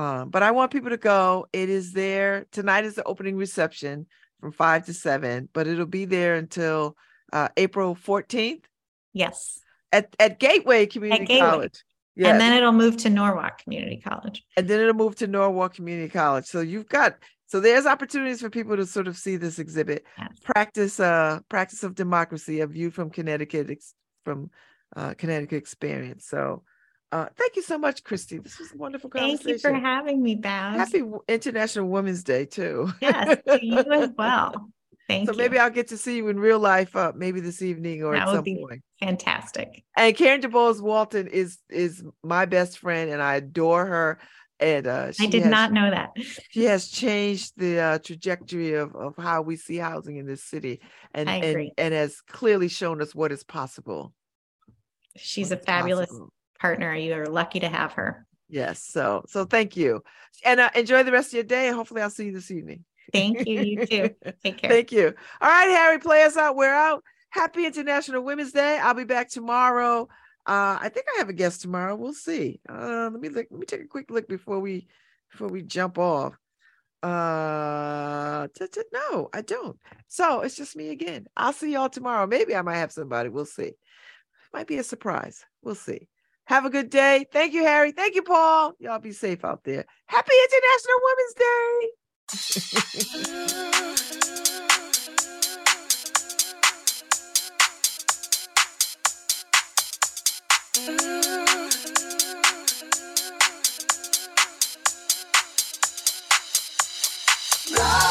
Um, but I want people to go. It is there. Tonight is the opening reception from five to seven, but it'll be there until uh, April fourteenth. Yes. At, at Gateway Community at Gateway. College. Yes. And then it'll move to Norwalk Community College. And then it'll move to Norwalk Community College. So you've got, so there's opportunities for people to sort of see this exhibit. Yes. Practice uh, Practice of Democracy, A View from Connecticut, ex, from uh, Connecticut Experience. So uh, thank you so much, Christy. This was a wonderful conversation. Thank you for having me, Babs. Happy International Women's Day, too. Yes, to you as well. Thank so you. Maybe I'll get to see you in real life, uh, maybe this evening or that at some would be point. Fantastic. And Karen DeBoise-Walton is is my best friend, and I adore her. And uh, she I did has, not know that she has changed the uh, trajectory of, of how we see housing in this city, and I agree. And, and has clearly shown us what is possible. She's what a fabulous possible. partner. You are lucky to have her. Yes. So so thank you, and uh, enjoy the rest of your day. And hopefully, I'll see you this evening. Thank you. You too. Take care. Thank you. All right, Harry, play us out. We're out. Happy International Women's Day. I'll be back tomorrow Uh, I think I have a guest tomorrow. We'll see. Uh, let me look, let me take a quick look before we before we jump off. Uh, t- t- no, I don't. So it's just me again. I'll see y'all tomorrow. Maybe I might have somebody. We'll see. It might be a surprise. We'll see. Have a good day. Thank you, Harry. Thank you, Paul. Y'all be safe out there. Happy International Women's Day. No!